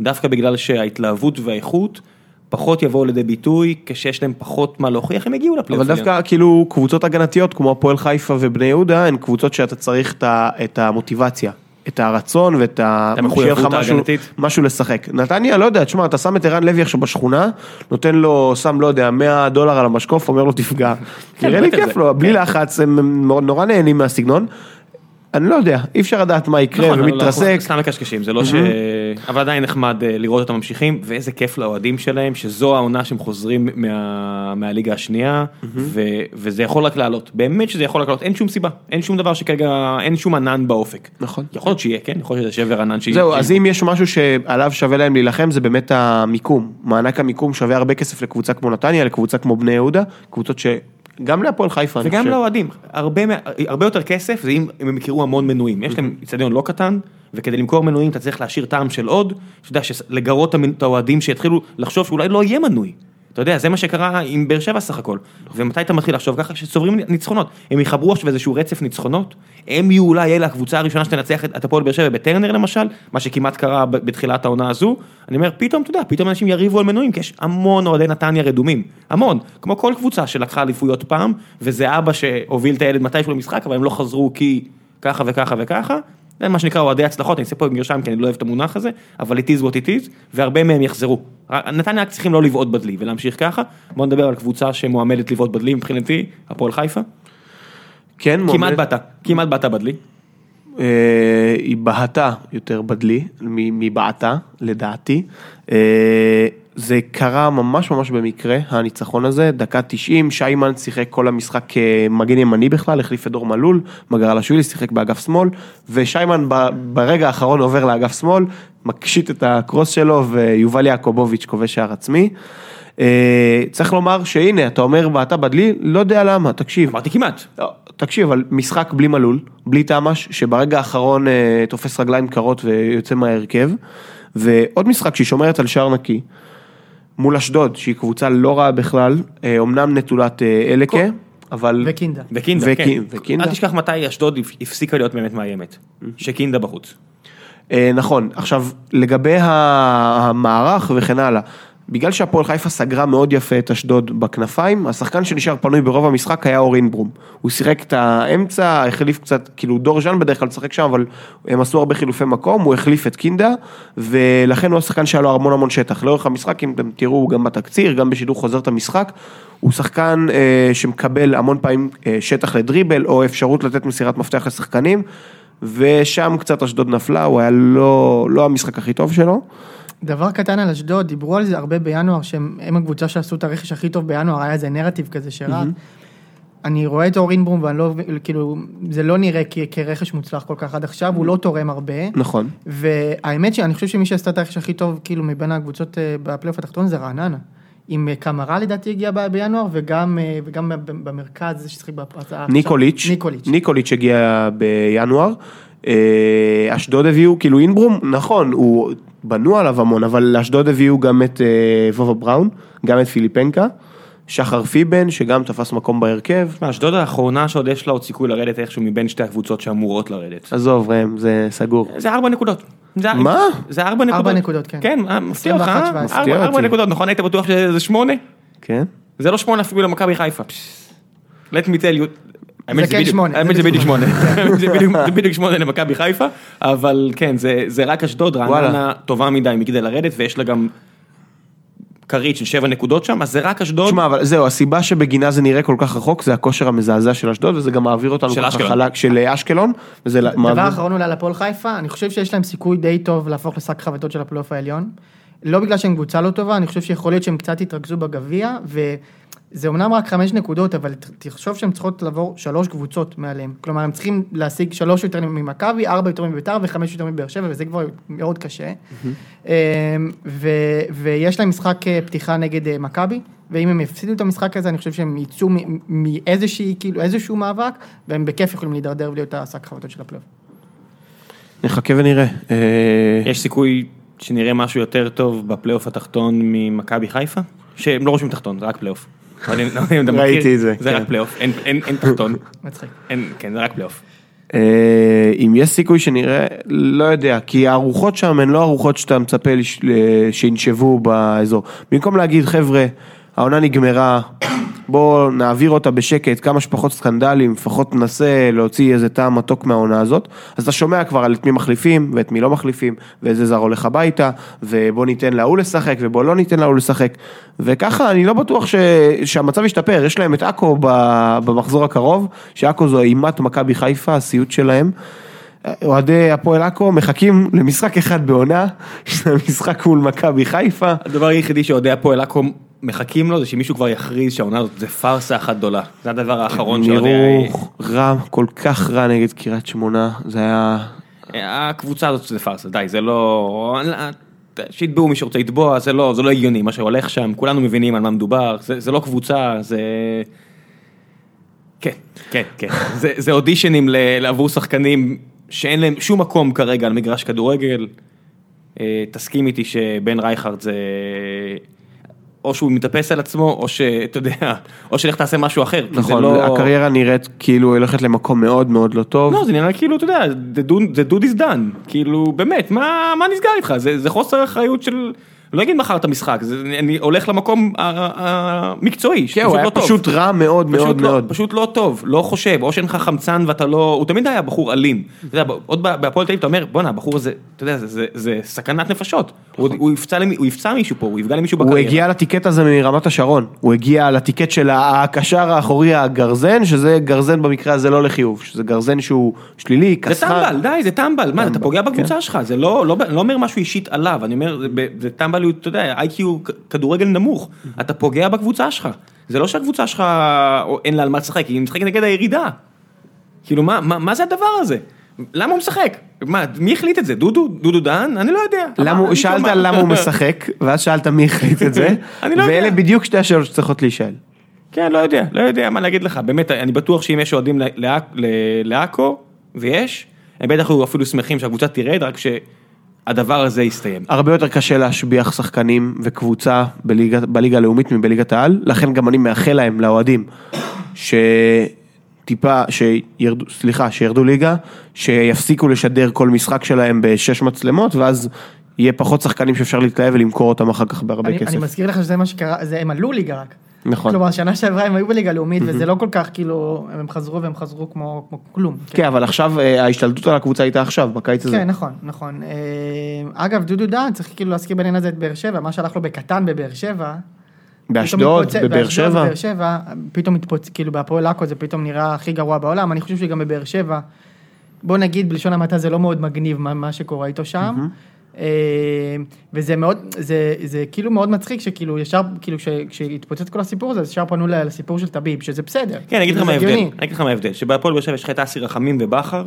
דווקא בגלל שההתלהבות והאיכות פחות יבואו לידי ביטוי, כשיש להם פחות מה להוכיח, הם הגיעו לפלייאוף. אבל דווקא כאילו קבוצות הגנתיות, כמו הפועל חיפה ובני יהודה, הן קבוצות שאתה צריך את המוטיבציה. את הרצון ואת המחויבות ההגנתית. משהו לשחק. נתניה, לא יודע, תשמע, אתה שם את ערן לוי עכשיו בשכונה, נותן לו, שם, לא יודע, $100 על המשקוף, אומר לו, תפגע. נראה לי כיף לו, בלי לחץ, הם נורא נהנים מהסגנון. אני לא יודע, אי אפשר לדעת מה יקרה ומתרסק. סתם לקשקשים, זה לא ש... אבל עדיין נחמד לראות אותם ממשיכים, ואיזה כיף לאוהדים שלהם, שזו העונה שהם חוזרים מהליגה השנייה, וזה יכול רק לעלות. באמת שזה יכול רק לעלות, אין שום סיבה, אין שום דבר שכרגע, אין שום ענן באופק. נכון. יכול להיות שיהיה, כן? יכול להיות שזה שבר ענן שיהיה. זהו, אז אם יש משהו שעליו שווה להם להילחם, זה באמת המיקום. מענק המיקום שווה הרבה כסף לקבוצה כמו נתניה, לקבוצה כמו בני יהודה, קבוצות ש... גם להפועל חיפה. וגם לאוהדים. הרבה יותר כסף, זה אם הם מכירו המון מנויים. יש להם אצטדיון לא קטן, וכדי למכור מנויים אתה צריך להשאיר טעם של עוד, שאתה יודע, לגרות את האוהדים שיתחילו לחשוב שאולי לא יהיה מנוי. אתה יודע, זה מה שקרה עם באר שבע סך הכל. ומתי אתה מתחיל לחשוב? ככה שצוברים ניצחונות. הם יחברו איזשהו רצף ניצחונות, הם יהיו אולי אלה הקבוצה הראשונה שתנצח את הפועל באר שבע בטרנר למשל, מה שכמעט קרה בתחילת העונה הזו. אני אומר, פתאום, אתה יודע, פתאום אנשים יריבו על מנויים, כי יש המון אוהדי נתניה רדומים. המון. כמו כל קבוצה שלקחה אליפויות פעם, וזה אבא שהוביל את הילד מתישהו למשחק, אבל הם לא חזרו כי ככה וככה וככה. זה מה שנקרא אוהדי הצלחות, אני אעשה פה בגרשיים כי אני לא אוהב את המונח הזה, אבל it is what it is, והרבה מהם יחזרו. נתניה צריכים לא לבעוט בדלי, ולהמשיך ככה. בוא נדבר על קבוצה שמועמדת לבעוט בדלי, מבחינתי, הפועל חיפה. כן, כמעט בעטה, כמעט בעטה בדלי. היא בעטה יותר בדלי, מבעטה, לדעתי. זה קרה ממש ממש במקרה, הניצחון הזה, דקה 90, שיימן שיחק כל המשחק כמגן ימני בכלל, החליף את דור מלול, מגרל השבילי, שיחק באגף שמאל, ושיימן ברגע האחרון עובר לאגף שמאל, מקשיט את הקרוס שלו, ויובל יעקובוביץ' כובש שער עצמי. צריך לומר שהנה, אתה אומר, ואתה בדלי, לא יודע למה, תקשיב. אמרתי כמעט. תקשיב, אבל משחק בלי מלול, בלי תמש, שברגע האחרון תופס רגליים קרות ויוצא מההרכב, ועוד משחק ששומרת על שער נקי, מול אשדוד, שהיא קבוצה לא רעה בכלל, אומנם נטולת אלקה, אבל... וקינדה. וקינדה, כן. אל תשכח מתי אשדוד הפסיקה להיות באמת מאיימת, שקינדה בחוץ. נכון, עכשיו, לגבי המערך וכן הלאה, בגלל שהפועל חיפה סגרה מאוד יפה את אשדוד בכנפיים, השחקן שנשאר פנוי ברוב המשחק היה אורין ברום. הוא שיחק את האמצע, החליף קצת, כאילו דור ז'אן בדרך כלל שחק שם, אבל הם עשו הרבה חילופי מקום, הוא החליף את קינדה, ולכן הוא השחקן שהיה לו המון המון שטח. לאורך המשחק, אם אתם תראו גם בתקציר, גם בשידור חוזר את המשחק, הוא שחקן שמקבל המון פעמים שטח לדריבל, או אפשרות לתת מסירת מפתח לשחקנים, ושם קצת אשדוד נפלה, הוא היה לא המשחק הכי טוב שלו. דבר קטן על אשדוד, דיברו על זה הרבה בינואר, שהם הקבוצה שעשו את הרכש הכי טוב בינואר, היה איזה נרטיב כזה שרק. אני רואה את אורין ברום, כאילו, זה לא נראה כרכש מוצלח כל כך עד עכשיו, הוא לא תורם הרבה. נכון. והאמת שאני חושב שמי שעשתה את הרכש הכי טוב, כאילו, מבין הקבוצות בפלייאוף התחתון, זה רעננה. עם קמרה לדעתי הגיעה בינואר, וגם במרכז, זה שצריך בהצעה. ניקוליץ' הגיע בינואר. אשדוד הביאו, כאילו אינברום, נכון, הוא בנו עליו המון, אבל אשדוד הביאו גם את וובה בראון, גם את פיליפנקה, שחר פיבן, שגם תפס מקום בהרכב. אשדוד האחרונה שעוד יש לה עוד סיכוי לרדת איכשהו מבין שתי הקבוצות שאמורות לרדת. עזוב, רם, זה סגור. זה 4 נקודות. מה? זה 4 נקודות. 4 נקודות, כן. כן, מפתיע אותך, 4 נקודות, נכון? היית בטוח שזה 8? כן. זה לא 8 אפילו למכבי חיפה. Let me tell you... האמת זה בדיוק 8, זה בדיוק 8 למכבי חיפה, אבל כן, זה רק אשדוד, רעננה טובה מדי מכדי לרדת, ויש לה גם קרית של 7 נקודות שם, אז זה רק אשדוד. תשמע, אבל זהו, הסיבה שבגינה זה נראה כל כך רחוק, זה הכושר המזעזע של אשדוד, וזה גם מעביר אותנו כל כך חלק של אשקלון. דבר האחרון אולי לפועל חיפה, אני חושב שיש להם סיכוי די טוב להפוך לשק חבטות של הפלייאוף העליון, לא בגלל שהם קבוצה לא טובה, אני חושב שיכול להיות שהם קצת התרכזו בגביע, זה אומנם רק 5 נקודות, אבל תחשוב שהם צריכות לעבור 3 קבוצות מעליהם. כלומר, הם צריכים להשיג 3 יותר ממכבי, 4 יותר מביתר ו5 יותר מבאר שבע, וזה כבר מאוד קשה. ויש להם משחק פתיחה נגד מכבי, ואם הם יפסידו את המשחק הזה, אני חושב שהם ייצאו מאיזשהו מאבק, והם בכיף יכולים להידרדר ולהיות השק חבטות של הפלייאוף. נחכה ונראה. יש סיכוי שנראה משהו יותר טוב בפלייאוף התחתון ממכבי חיפה? שהם לא רושמים תחתון, זה רק פלייאוף. ראיתי את זה. זה רק פלייאוף, אין תחתון. מצחיק. כן, זה רק פלייאוף. אם יש סיכוי שנראה, לא יודע, כי הארוחות שם הן לא ארוחות שאתה מצפה שינשבו באזור. במקום להגיד, חבר'ה, העונה נגמרה, בואו נעביר אותה בשקט, כמה שפחות סקנדלים, לפחות ננסה להוציא איזה טעם מתוק מהעונה הזאת, אז אתה שומע כבר על את מי מחליפים, ואת מי לא מחליפים, ואיזה זר הולך הביתה, ובואו ניתן להוא לשחק, ובואו לא ניתן להוא לשחק, וככה אני לא בטוח שהמצב ישתפר, יש להם את אקו במחזור הקרוב, שאקו זו אימת מכבי חיפה, הסיוט שלהם, אוהדי הפועל אקו מחכים למשחק אחד בעונה, משחק מול מכבי חיפה. הדבר היחידי שאוהדי הפועל אקו מחכים לו, זה שמישהו כבר יכריז שהעונה הזאת זה פרסה אחת גדולה. זה הדבר האחרון שאוהדי... נראו רע, כל כך רע נגד קריית שמונה, זה היה... הקבוצה הזאת זה פרסה, די, זה לא... שיתבעו מי שרוצה יתבוע, זה לא הגיוני, מה שהולך שם, כולנו מבינים על מה מדובר, זה לא קבוצה, זה... כן, כן, כן. זה אודישנים לעבור שחקנים... שאין להם שום מקום כרגע על מגרש כדורגל. תסכים איתי שבן רייכרד זה... או שהוא מתאפס על עצמו, או שאתה יודע, או שלך תעשה משהו אחר. נכון, הקריירה נראית כאילו הולכת למקום מאוד מאוד לא טוב. לא, זה נראה כאילו, אתה יודע, זה דוד הזדן. כאילו, באמת, מה נסגר איתך? זה חוסר אחריות של... לא אגיד מחר את המשחק, אני הולך למקום המקצועי, שפשוט לא טוב. פשוט רע מאוד מאוד מאוד. פשוט לא טוב, לא חושב, או שאין לך חמצן ואתה לא, הוא תמיד היה בחור אלים. אתה יודע, עוד בהפועל תל אביב אתה אומר, בוא'נה, הבחור הזה, אתה יודע, זה סכנת נפשות. הוא יפצע מישהו פה, הוא יפגע למישהו בקריירה. הוא הגיע לטיקט הזה מרמת השרון, הוא הגיע לטיקט של הקשר האחורי הגרזן, שזה גרזן במקרה הזה לא לחיוב, שזה גרזן שהוא שלילי, כסחר. זה טמבל, די, זה טמבל, מה, אתה פוגע בקבוצה שלך, זה לא אומר משהו אישית עליו, אני אומר, זה טמבל אתה יודע, IQ כדורגל נמוך, אתה פוגע בקבוצה שלך. זה לא שהקבוצה שלך אין לה על מה לשחק, היא משחקת נגד הירידה. כאילו, מה זה הדבר הזה? למה הוא משחק? מי החליט את זה? דודו דן? אני לא יודע. שאלת למה הוא משחק, ואז שאלת מי החליט את זה, ואלה בדיוק שתי השאלות שצריכות להישאל. כן, לא יודע מה להגיד לך. באמת, אני בטוח שאם יש אוהדים לאקו, ויש, הם בטח אפילו שמחים שהקבוצה תירד, רק ש... הדבר הזה יסתיים. הרבה יותר קשה להשביח שחקנים וקבוצה בליגה הלאומית מבליגת העל, לכן גם אני מאחל להם, לאוהדים, שירדו ליגה, שיפסיקו לשדר כל משחק שלהם בשש מצלמות, ואז יהיה פחות שחקנים שאפשר להתלהב ולמכור אותם אחר כך בהרבה כסף. אני מזכיר לך שזה מה שקרה, זה הם עלו ליגה רק. נכון. כלומר, שנה שעברה הם היו בליגה הלאומית, וזה לא כל כך, כאילו, הם חזרו והם חזרו כמו כלום. כן, אבל עכשיו, ההשתלטות על הקבוצה הייתה עכשיו, בקיץ הזה. כן, נכון, נכון. אגב, דודו דן, צריך כאילו להזכיר בעניין הזה את באר שבע, מה שהלך לו בקטן בבאר שבע. באשדוד, בבאר שבע. פתאום מתפוצץ, כאילו, בהפועל עכו זה פתאום נראה הכי גרוע בעולם. אני חושב שגם בבאר שבע, בוא נגיד, בלשון המעטה זה לא מאוד מגניב מה שקורה איתו שם. וזה מאוד, זה כאילו מאוד מצחיק שכאילו ישר, כאילו כשהתפוצץ כל הסיפור הזה, ישר פנו לסיפור של טביב, שזה בסדר. כן, אני אגיד לך מה ההבדל, שבהפועל באר שבע יש לך את אסי רחמים ובחר,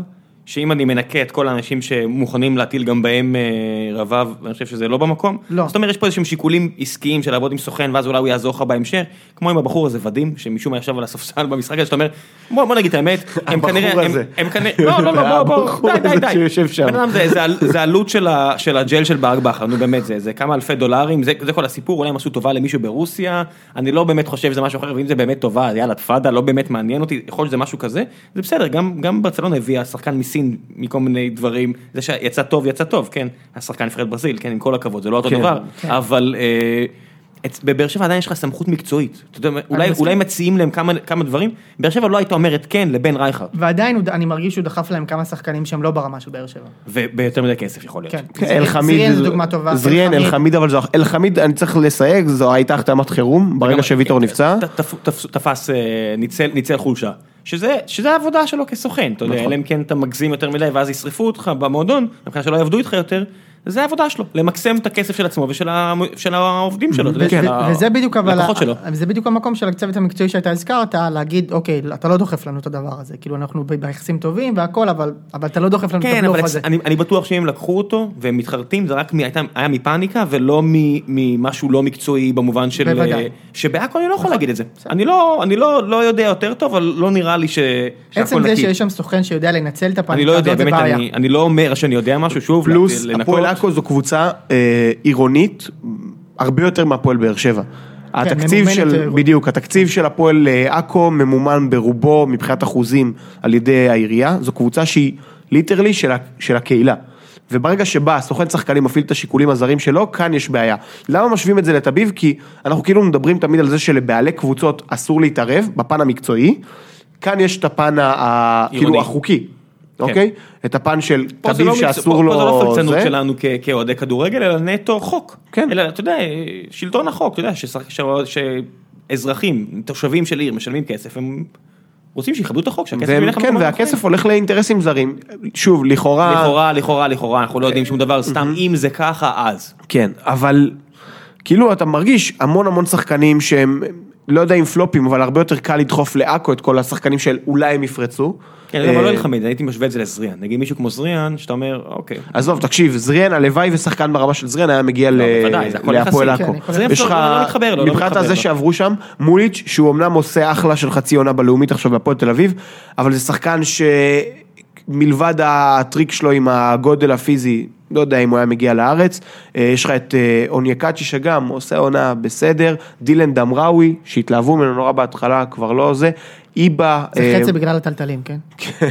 שאם אני מנקה את כל האנשים שמוכנים להטיל גם בהם רבב, ואני חושב שזה לא במקום, זאת אומרת, יש פה איזשהם שיקולים עסקיים של לעבוד עם סוכן, ואז אולי הוא יעזור לך בהמשך, כמו עם הבחור הזה ודים, שמשום מה ישב על הספסל במשחק הזה, זאת אומרת, בוא נגיד את האמת, הם כנראה... הבחור הזה שיושב שם. זה עלות של הג'ל של ברק בחר, נו באמת, זה כמה אלפי דולרים, זה כל הסיפור, אולי הם עשו טובה למישהו ברוסיה, אני לא באמת חושב שזה משהו אחר, ואם זה באמת טובה, יאללה, תפאדה, לא באמת מעניין אותי, יכול שזה משהו כזה, זה בסדר, גם ברצלונה הביאה שחקן מסין, מכל מיני דברים, זה שיצא טוב, כן, השחקן נבחרת ברזיל, כן, עם כל הכבוד, זה לא אותו דבר, אבל... בבאר שבע עדיין יש לך סמכות מקצועית, אולי מציעים להם כמה דברים, באר שבע לא הייתה אומרת כן לבן רייכרד. ועדיין אני מרגיש שהוא דחף להם כמה שחקנים שהם לא ברמה של באר שבע. וביותר מדי כסף יכול להיות. זריאן זו דוגמה טובה. זריאן, אלחמיד, אבל אלחמיד, אני צריך לסייג, זו הייתה החתמת חירום, ברגע שוויטור נפצע. תפס, ניצל חולשה. שזה העבודה שלו כסוכן, אתה יודע, אלא אם כן אתה מגזים יותר מדי, ואז ישרפו אותך במועדון, מבחינה שלא יעבדו איתך יותר, זה העבודה שלו, למקסם את הכסף של עצמו ושל העובדים שלו, וזה בדיוק המקום של הקצוות המקצועי שאתה הזכרת, להגיד, אוקיי, אתה לא דוחף לנו את הדבר הזה, כאילו אנחנו ביחסים טובים והכל, אבל אתה לא דוחף לנו את הדבר הזה. אני בטוח שהם לקחו אותו והם מתחרטים, זה רק היה מפאניקה ולא ממשהו לא מקצועי במובן של... שבאקו אני לא יכול להגיד את זה, אני לא יודע יותר טוב, אבל לא נראה לי שהכל נקי. עצם זה שיש שם סוכן שיודע לנצל את הפאניקה הזאת, זה בעיה. אני לא אומר שאני יודע משהו, שוב, הפועל אקו זו קבוצה עירונית הרבה יותר מהפועל באר שבע. התקציב של הפועל אקו ממומן ברובו מבחינת אחוזים על ידי העירייה. זו קבוצה שהיא ליטרלי של הקהילה. וברגע שבא, סוכן שחקנים מפעיל את השיקולים הזרים שלו, כאן יש בעיה. למה משווים את זה לתביב? כי אנחנו כאילו מדברים תמיד על זה שלבעלי קבוצות אסור להתערב, בפן המקצועי. כאן יש את הפן כאילו החוקי. אוקיי? את הפן של תביב שאסור לו... פה זה לא פלצנות שלנו כעודי כדורגל, אלא נטו חוק. אלא, אתה יודע, שלטון החוק, אתה יודע, שאזרחים, תושבים של עיר, משלמים כסף, הם... רוצים שיחבדו את החוק, שהכסף ילך... כן, והכסף הולך לאינטרסים זרים. שוב, לכאורה, אנחנו לא יודעים שום דבר, סתם אם זה ככה, אז. כן, אבל כאילו אתה מרגיש המון שחקנים שהם, לא יודע אם פלופים, אבל הרבה יותר קל לדחוף לאקו את כל השחקנים של אולי הם יפרצו. כן, אבל לא לחמד, הייתי משווה את זה לזריאן. נגיד מישהו כמו זריאן, שאתה אומר, אוקיי. עזוב, תקשיב, זריאן, הלוואי ושחקן ברמה של זריאן היה מגיע להפועל עכו. מבחינת הזה שעברו שם, מוליץ' שהוא אמנם עושה אחלה של חצי עונה בלאומית עכשיו בהפועל תל אביב, אבל זה שחקן שמלבד הטריק שלו עם הגודל הפיזי, לא יודע אם הוא היה מגיע לארץ, יש לך את אונייקאצ'י שגם עושה עונה בסדר, דילן דמראוי שהתלהבו ממנו נורא בהתחלה, כבר לא זה, איבה... זה חצי בגלל הטלטלים, כן? כן.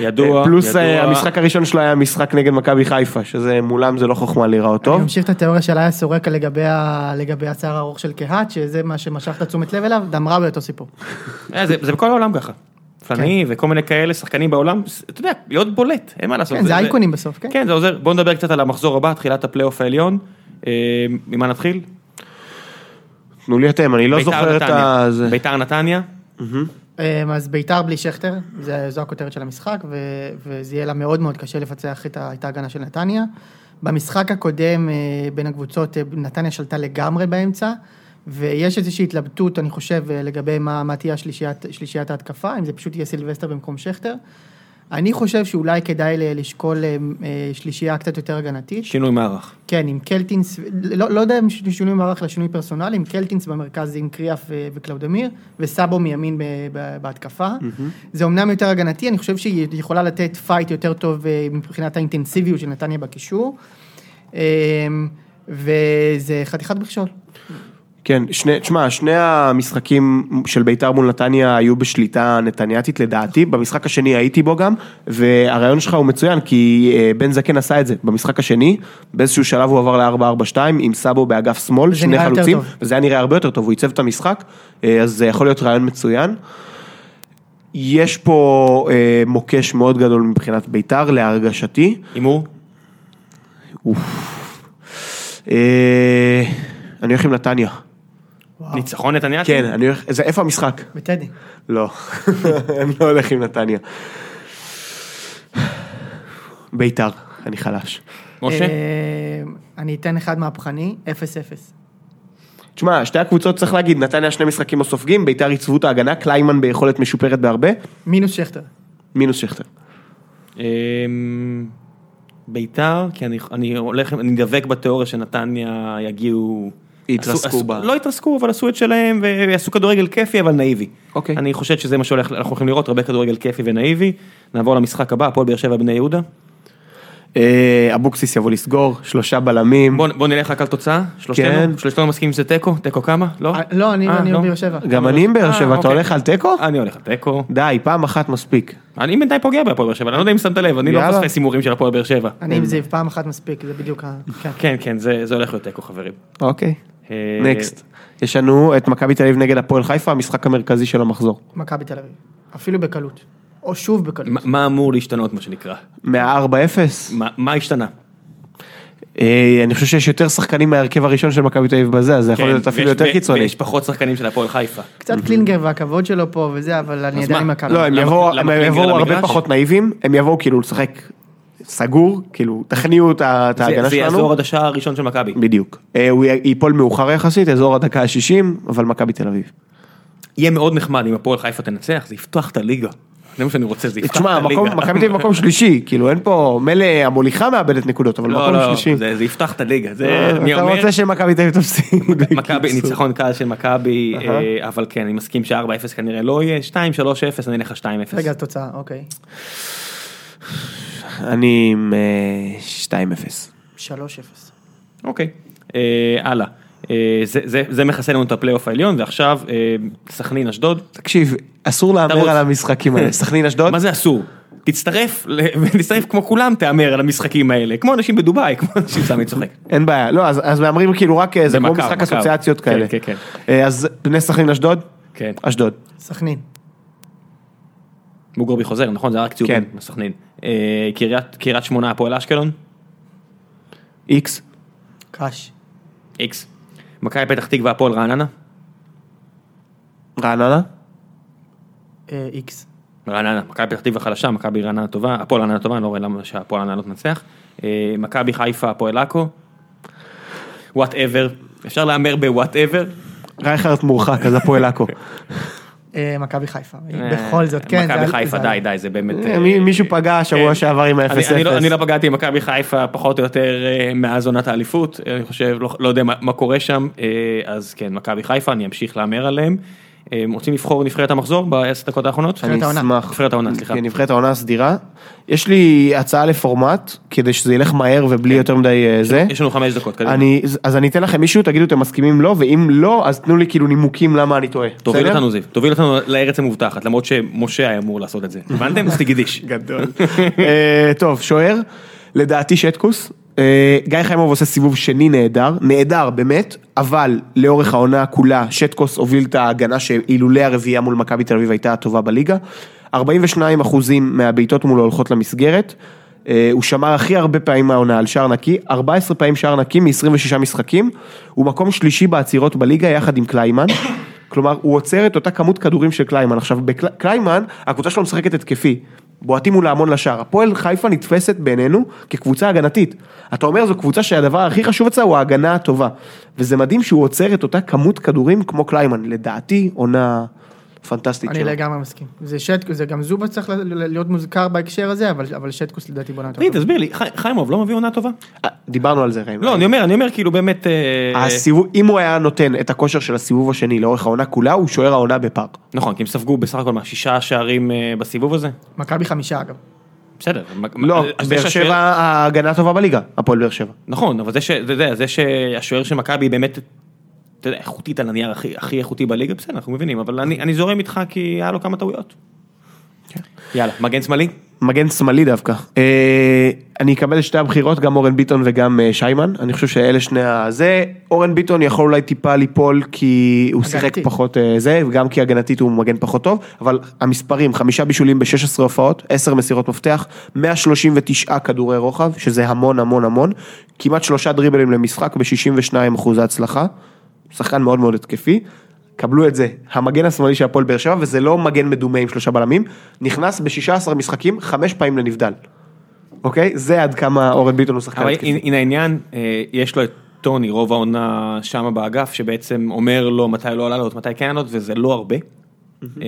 ידוע. פלוס המשחק הראשון שלו היה משחק נגד מכבי חיפה, שזה מולם זה לא חוכמה להיראות טוב. אני ממשיך את התיאוריה של היה סורקה לגבי הצער הארוך של קהת, שזה מה שמשך לתשומת לב אליו, דמראוי אותו סיפור. זה בכל העולם ככה. פלני וכל מיני כאלה שחקנים בעולם, אתה יודע, להיות בולט, אין מה לעשות. כן, זה אייקונים בסוף, כן. כן, זה עוזר. בואו נדבר קצת על המחזור הבא, תחילת הפלייאוף העליון. ממה נתחיל? תנו לי אתם, אני לא זוכר את ה... ביתר נתניה. אז ביתר בלי שכתר, זו הכותרת של המשחק, וזה יהיה לה מאוד מאוד קשה לפצח את ההגנה של נתניה. במשחק הקודם בין הקבוצות, נתניה שלטה לגמרי באמצע, ויש איזושהי התלבטות, אני חושב, לגבי מה תהיה שלישיית ההתקפה, אם זה פשוט יהיה סילבסטר במקום שכתר. אני חושב שאולי כדאי לשקול שלישייה קצת יותר הגנתית. שינוי מערך. כן, עם קלטינס, לא יודע אם שינוי מערך לשינוי פרסונלי, עם קלטינס במרכז עם קריאף וקלאודמיר, וסאבו מימין בהתקפה. זה אומנם יותר הגנתי, אני חושב שהיא יכולה לתת פייט יותר טוב מבחינת האינטנסיביות של נתניה בקישור, וזה חתיכת ברכשול. כן, שני המשחקים של ביתר מול נתניה היו בשליטה נתניאתית לדעתי, במשחק השני הייתי בו גם, והרעיון שלך הוא מצוין, כי בן זקן עשה את זה, במשחק השני, באיזשהו שלב הוא עבר ל-4-4-2, עם סאבו באגף שמאל, שני חלוצים, וזה היה נראה הרבה יותר טוב, הוא ייצב את המשחק, אז זה יכול להיות רעיון מצוין. יש פה מוקש מאוד גדול מבחינת ביתר, להרגשתי. אימור? אני הולך עם נתניה. ניצחון נתניה? כן, אני הולך, זה איפה המשחק? בטדי. לא, אני לא הולך עם נתניה. ביתר, אני חלש. משה? אני אתן אחד מהפכני, 0-0. תשמע, שתי הקבוצות צריך להגיד, נתניה שני משחקים הסופגים, ביתר עיצבות ההגנה, קליימן ביכולת משופרת בהרבה. מינוס שכתר. ביתר, כי אני הולך, אני דבק בתיאוריה שנתניה יגיעו... התרסקו בה. לא התרסקו, אבל עשו את שלהם, ועשו כדורגל כיפי, אבל נאיבי. אוקיי. אני חושב שזה מה שהולך, אנחנו יכולים לראות הרבה כדורגל כיפי ונאיבי. נעבור למשחק הבא, הפועל באר שבע בני יהודה. אבוקסיס יבוא לסגור, 3 בלמים. בוא נלך רק על תוצאה, שלושתנו מסכים אם זה תיקו, תיקו כמה? לא, אני באר שבע. גם אני באר שבע, אתה הולך על תיקו? אני הולך על תיקו. די, פעם אחת מספיק. אני בינתיים פוגע בהפועל באר שבע, אני לא יודע אם שמת לב, אני לא מפספס הימורים של הפועל באר שבע. אני עם זיו, פעם אחת מספיק, זה בדיוק ה... כן, זה הולך להיות תיקו, חברים. אוקיי, נקסט. יש לנו את מכבי תל אביב נגד הפועל חיפה, המשחק המרכזי של המחזור. מכבי תל אביב, אפילו בקלות. או שוב בקלות. מה אמור להשתנות, מה שנקרא? מה-4-0? מה השתנה? אני חושב שיש יותר שחקנים מהרכב הראשון של מכבי תל אביב בזה, אז זה יכול להיות אפילו יותר קיצוני. ויש פחות שחקנים של הפועל חיפה. קצת קלינגר והכבוד שלו פה וזה, אבל אני עדיין עם הקלינגר. לא, הם יבואו הרבה פחות נאיבים, הם יבואו כאילו לשחק סגור, כאילו תכניעו את ההגנה שלנו. זה יעזור עד השעה הראשון של מכבי. בדיוק. הוא ייפול מאוחר יחסית, יעזור עד הדקה ה-60, אבל מכבי תל אביב. יהיה מאוד נחמד אם הפועל חיפה תנצח, זה יפתח את הליגה. זה מה שאני רוצה, זה יפתח את הליגה. תשמע, מכבי תל אביב מקום שלישי, כאילו אין פה, מלא המוליכה מאבדת נקודות, אבל מקום שלישי. לא, זה יפתח את הליגה. אתה רוצה שמכבי תל אביב תפסיד. ניצחון קל של מכבי, אבל כן, אני מסכים ש-4-0 כנראה לא יהיה, 2-3-0, אני אלך 2-0. רגע, תוצאה, אוקיי. אני עם 2-0. 3-0. אוקיי, הלאה. זה מכסה לנו את הפלייאוף העליון, ועכשיו סכנין אשדוד. תקשיב, אסור להאמר על המשחקים האלה. סכנין אשדוד? מה זה אסור? תצטרף כמו כולם, תאמר על המשחקים האלה, כמו אנשים בדובאי, כמו אנשים סמי צוחק. אין בעיה, לא, אז מאמרים כאילו רק זה כמו משחק אסוציאציות כאלה. אז בני סכנין אשדוד? כן. אשדוד. סכנין. מוגרובי חוזר, נכון? זה רק ציורים, סכנין. קריית שמונה, הפועל אשקלון? איקס. קש. איקס. מכבי פתח תקווה, הפועל רעננה? רעננה? איקס. רעננה, מכבי פתח תקווה חלשה, מכבי רעננה טובה, הפועל רעננה טובה, אני לא רואה למה שהפועל רעננה לא תנצח, מכבי חיפה, הפועל עכו, whatever, אפשר להאמר ב-whatever. רייכרד מורחק, אז הפועל עכו. מכבי חיפה, בכל זאת, כן. מכבי חיפה, די, זה באמת... מישהו פגע שבוע שעבר עם ה-0-0. אני לא פגעתי עם מכבי חיפה, פחות או יותר מאז עונת האליפות, אני חושב, לא יודע מה קורה שם, אז כן, מכבי חיפה, אני אמשיך להאמר עליהם. רוצים לבחור נבחרת המחזור ב-10 דקות האחרונות? אני אשמח. נבחרת העונה, סליחה. נבחרת העונה סדירה. יש לי הצעה לפורמט, כדי שזה ילך מהר ובלי יותר מדי זה. יש לנו 5 דקות. אז אני אתן לכם מישהו, תגידו אתם מסכימים לא, ואם לא, אז תנו לי כאילו נימוקים למה אני טועה. תוביל אותנו זיו, תוביל אותנו לארץ המובטחת, למרות שמשה היה אמור לעשות את זה. הבנתם? סתיגידיש. גדול. טוב, שוער, לדעתי שטקוס. גיא חיימוב עושה סיבוב שני נהדר באמת, אבל לאורך העונה כולה שטקוס הוביל את ההגנה שאילולי הרביעה מול מכבי תל אביב הייתה הטובה בליגה. 42% מהבעיטות מולו הולכות למסגרת, הוא שמר הכי הרבה פעמים העונה על שער נקי, 14 פעמים שער נקי מ-26 משחקים, הוא מקום שלישי בעצירות בליגה יחד עם קליימן, כלומר הוא עוצר את אותה כמות כדורים של קליימן. עכשיו בקליימן הקבוצה שלו משחקת התקפי, בועטים מול ההמון לשער. הפועל חיפה נתפסת בינינו כקבוצה הגנתית. אתה אומר, זו קבוצה שהדבר הכי חשוב אצלה הוא ההגנה הטובה. וזה מדהים שהוא עוצר את אותה כמות כדורים כמו קליימן. לדעתי, עונה פנטסטית. אני לגמרי מסכים. זה שטקוס, זה גם זובה צריך להיות מוזכר בהקשר הזה, אבל שטקוס לדעתי בונה טובה. תסביר לי, חיימוב לא מביא עונה טובה? דיברנו על זה, חיימוב. לא, אני אומר כאילו באמת... אם הוא היה נותן את הכושר של הסיבוב השני לאורך העונה כולה, הוא שוער העונה בפארק. נכון, כי הם ספגו בסך הכל 6 שערים בסיבוב הזה? מכבי 5 אגב. בסדר. לא, באר שבע ההגנה טובה בליגה, הפועל באר שבע. נכון, אבל זה שהשוער של מכבי באמת אתה יודע, איכותית על הנייר הכי איכותי בליגה, בסדר, אנחנו מבינים, אבל אני זורם איתך כי היה לו כמה טעויות. יאללה, מגן שמאלי? מגן שמאלי דווקא. אני אקבל שתי הבחירות, גם אורן ביטון וגם שיימן, אני חושב שאלה שני הזה, אורן ביטון יכול אולי טיפה ליפול, כי הוא שיחק פחות זה, וגם כי הגנתית הוא מגן פחות טוב, אבל המספרים, 5 בישולים ב-16 הופעות, 10 מסירות מפתח, 139 כדורי רוחב, שזה המון המון המון, כמעט 3 דריבלים למשחק ב-62% הצלחה. שחקן מאוד מאוד התקפי, קבלו את זה, המגן השמאלי של הפועל באר שבע, וזה לא מגן מדומה עם 3 בלמים, נכנס ב-16 משחקים, 5 פעמים לנבדל. אוקיי? זה עד כמה אורן ביטון הוא שחקן התקפי. הנה העניין, יש לו את טוני, רוב העונה שם באגף, שבעצם אומר לו מתי לא עלה לו, מתי כן עלות, וזה לא הרבה. אז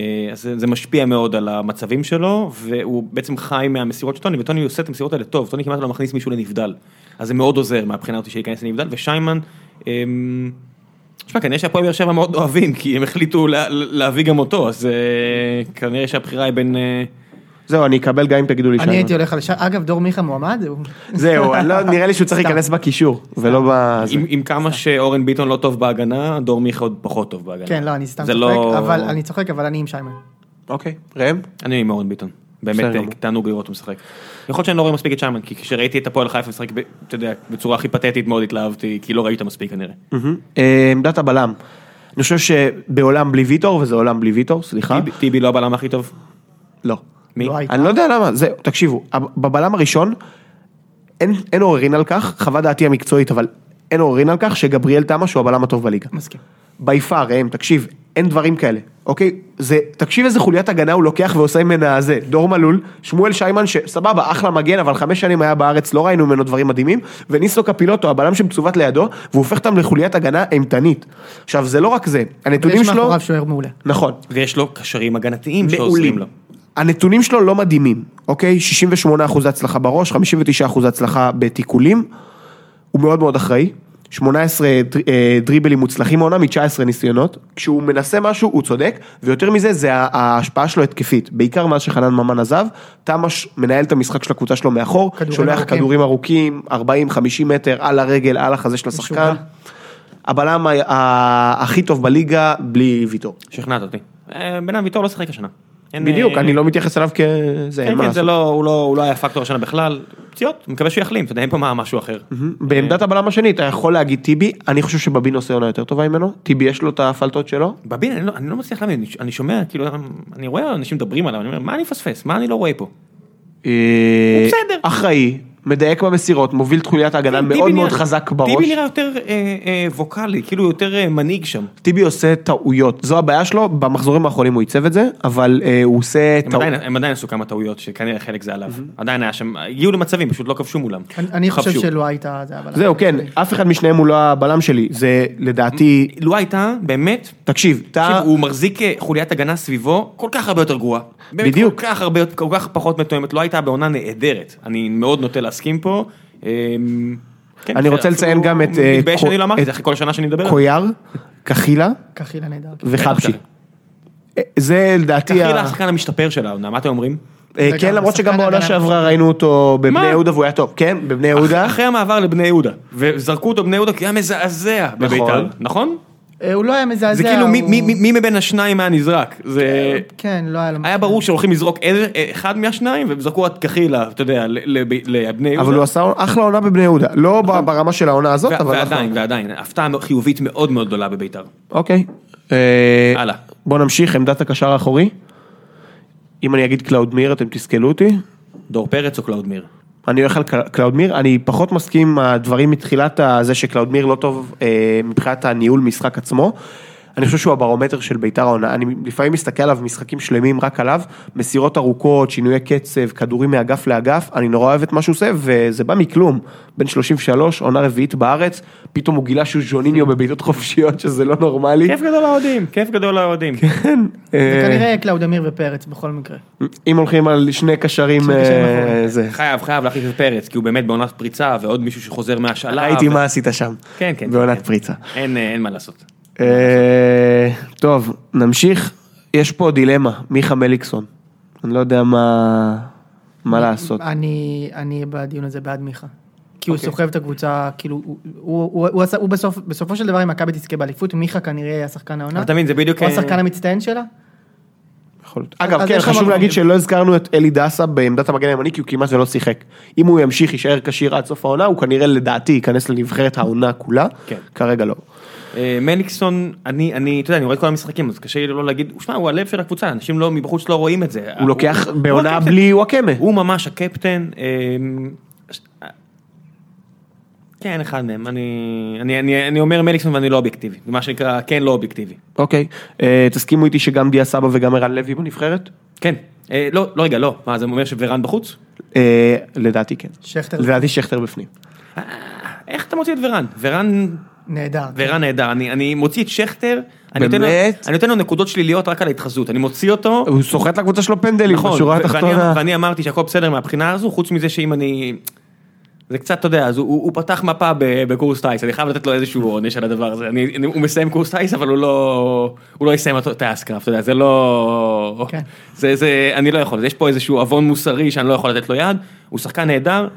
זה משפיע מאוד על המצבים שלו, והוא בעצם חי מהמסירות של טוני, וטוני עושה את המסירות האלה טוב, טוני כמעט לא מכניס מישהו לנבדל. אז זה מאוד עוזר מהבחינה הזאת שייכנס לנבדל, ושיימן, תשמע, כנראה שהפועל באר שבע מאוד אוהבים, כי הם החליטו להביא גם אותו, אז כנראה שהבחירה היא בין... זהו, אני אקבל גם אם תגידו לי שם. אני הייתי הולך על שם, אגב, דור מיכה מועמד, הוא... זהו, נראה לי שהוא צריך להיכנס בקישור, ולא ב... עם כמה שאורן ביטון לא טוב בהגנה, דור מיכה עוד פחות טוב בהגנה. כן, לא, אני סתם צוחק, אבל אני עם שיימן. אוקיי, ראם? אני עם אורן ביטון. באמת תענוג לראות הוא משחק. יכול להיות שאני לא רואה מספיק את שיימן, כי כשראיתי את הפועל חיפה משחק, אתה יודע, בצורה הכי פתטית מאוד התלהבתי, כי לא ראית מספיק כנראה. עמדת הבלם. אני חושב שבעולם בלי ויטור, וזה עולם בלי ויטור, סליחה. טיבי לא הבלם הכי טוב? לא. מי? אני לא יודע למה. תקשיבו, בבלם הראשון, אין עוררין על כך, חוות דעתי המקצועית, אבל אין עוררין על כך שגבריאל תמה שהוא הבלם הטוב בליגה. מסכים. ביפה, ראם, תקשיב, אין דברים כאלה, אוקיי? זה, תקשיב איזה חוליית הגנה הוא לוקח ועושה ממנה הזה, דור מלול, שמואל שיימן שסבבה, אחלה מגן, אבל 5 שנים היה בארץ, לא ראינו ממנו דברים מדהימים, וניסו כפילוטו, הבלם שמצוות לידו, והוא הופך אותם לחוליית הגנה אימתנית. עכשיו, זה לא רק זה, הנתונים שלו... יש מאחוריו שוער מעולה. נכון. ויש לו קשרים הגנתיים שעוזרים לו. הנתונים שלו לא מדהימים, אוקיי? 68% הצלחה בראש, 59% הצלחה בתיקולים, הוא מאוד מאוד אחראי. 18 דריבלים מוצלחים העונה מ-19 ניסיונות, כשהוא מנסה משהו הוא צודק, ויותר מזה זה ההשפעה שלו התקפית, בעיקר מאז שחנן ממן עזב, תמש מנהל את המשחק של הקבוצה שלו מאחור, שולח כדורים ארוכים, 40-50 מטר, על הרגל, על החזה של השחקן, הבלם הכי טוב בליגה, בלי ויטור. שכנעת אותי, בינם ויטור לא שחק השנה. בדיוק, אני לא מתייחס אליו כזה, אין מה לעשות. הוא לא היה פקטור השנה בכלל, פציעות, מקווה שהוא יחלים, אין פה משהו אחר. בעמדת הבלם השני, אתה יכול להגיד טיבי, אני חושב שבבין עושה עונה יותר טובה ממנו, טיבי יש לו את הפלטות שלו. בבין, אני לא מצליח להבין, אני שומע, כאילו, אני רואה אנשים מדברים עליו, אני אומר, מה אני פספס, מה אני לא רואה פה? הוא בסדר. אחראי. מדייק במסירות, מוביל תחוליית ההגנה מאוד מאוד חזק בראש. טיבי נראה יותר ווקלי, כאילו יותר מנהיג שם. טיבי עושה טעויות, זו הבעיה שלו, במחזורים האחרונים הוא ייצב את זה, אבל הוא עושה טעויות. הם עדיין עשו כמה טעויות, שכנראה חלק זה עליו. עדיין היה שם, הגיעו למצבים, פשוט לא כבשו מולם. אני חושב שלא הייתה, זה הבלם. זהו, כן, אף אחד משניהם הוא לא הבלם שלי, זה לדעתי... לא הייתה, באמת... תקשיב, הוא מחזיק חוליית הגנה סביבו, כל כך הרבה יותר גרוע. בדיוק. כל כך הרבה, כל כך פחות מתואמת, לא הייתה בעונה נהדרת. אני מאוד נוטה להסכים פה. אני רוצה לציין גם את... מתבאש שאני לא אמרתי, זה אחרי כל שנה שאני מדבר. קויאר, קחילה, וחבשי. זה לדעתי... קחילה השחקן המשתפר שלה, מה אתם אומרים? כן, למרות שגם בעונה שעברה ראינו אותו בבני יהודה, והוא היה טוב. כן, בבני יהודה. אחרי המעבר לבני יהודה, וזרקו אותו בבני יהודה כי היה מזעזע בביתר, נכון? הוא לא היה מזעזע. זה כאילו מי מבין השניים היה נזרק. כן, לא היה לו. היה ברור שהולכים לזרוק אחד מהשניים, וזרקו את כחילה, אתה יודע, לבני יהודה. אבל הוא עשה אחלה עונה בבני יהודה. לא ברמה של העונה הזאת, אבל... ועדיין. הפתעה חיובית מאוד מאוד גדולה בביתר. אוקיי. הלאה. בואו נמשיך, עמדת הקשר האחורי. אם אני אגיד קלאודמיר, אתם תסכלו אותי. דור פרץ או קלאודמיר? אני הולך על קלאודמיר, אני פחות מסכים הדברים מתחילת זה שקלאודמיר לא טוב מבחינת הניהול משחק עצמו, אני חושב שהוא הברומטר של ביתר העונה, אני לפעמים מסתכל עליו משחקים שלמים רק עליו, מסירות ארוכות, שינויי קצב, כדורים מאגף לאגף, אני נורא אוהב את מה שהוא עושה, וזה בא מכלום, בין 33, עונה רביעית בארץ, פתאום הוא גילה שהוא ז'וניניו בביתות חופשיות, שזה לא נורמלי. כיף גדול לעודים, כיף גדול לעודים. כן. זה כנראה קלאודמיר ופרץ בכל מקרה. אם הולכים על שני קשרים, זה. חייב להחליף את פרץ, כי הוא באמת בעונת פריצה, ועוד מישהו שחוזר מהשאלה. ראיתי מה עשית שם. כן. בעונת פריצה. אין מה לעשות. טוב, נמשיך. יש פה דילמה, מיכה מליקסון. אני לא יודע מה לעשות. אני בדיון הזה בעד מיכה. כי הוא סוחב את הקבוצה, כאילו, הוא בסופו של דבר עם מכבי תזכה באליפות, מיכה כנראה השחקן העונה. אתה מבין, זה בדיוק... או השחקן המצטיין שלה? אגב, כן, חשוב להגיד שלא הזכרנו את אלי דאסה בעמדת המגן הימני, כי הוא כמעט ולא שיחק. אם הוא ימשיך, יישאר כשיר עד סוף העונה, הוא כנראה לדעתי ייכנס לנבחרת העונה כולה. כרגע לא. מליקסון, אתה יודע, אני רואה את כל המשחקים, אז קשה לי לא להגיד, הוא הלב של הקבוצה, אנשים מבחוץ לא רואים את זה. הוא לוקח בעונה בלי וואקמה. הוא ממש הקפטן. כן, אחד מהם. אני אומר מליקסון ואני לא אובייקטיבי. זה מה שנקרא, כן, לא אובייקטיבי. אוקיי. תסכימו איתי שגם דיה סבא וגם ערן לוי בנבחרת? כן. לא. מה, זה אומר שוורן בחוץ? לדעתי כן. שכתר. לדעתי שכתר בפנים. איך אתה מוציא את ורן? ורן נהדר, אני מוציא את שכתר, אני נותן לו נקודות שליליות רק על ההתחזות, אני מוציא אותו, הוא סוחט לקבוצה שלו פנדלים, ואני אמרתי שהכל בסדר מהבחינה הזו, חוץ מזה שאם אני, זה קצת, אתה יודע, הוא פתח מפה בקורס טייס, אני חייב לתת לו איזשהו עונש על הדבר הזה, הוא מסיים קורס טייס, אבל הוא לא יסיים את האסקרף, אתה יודע, זה לא, אני לא יכול, יש פה איזשהו אבון מוסרי שאני לא יכול לתת לו יד, הוא שחקן נהדר,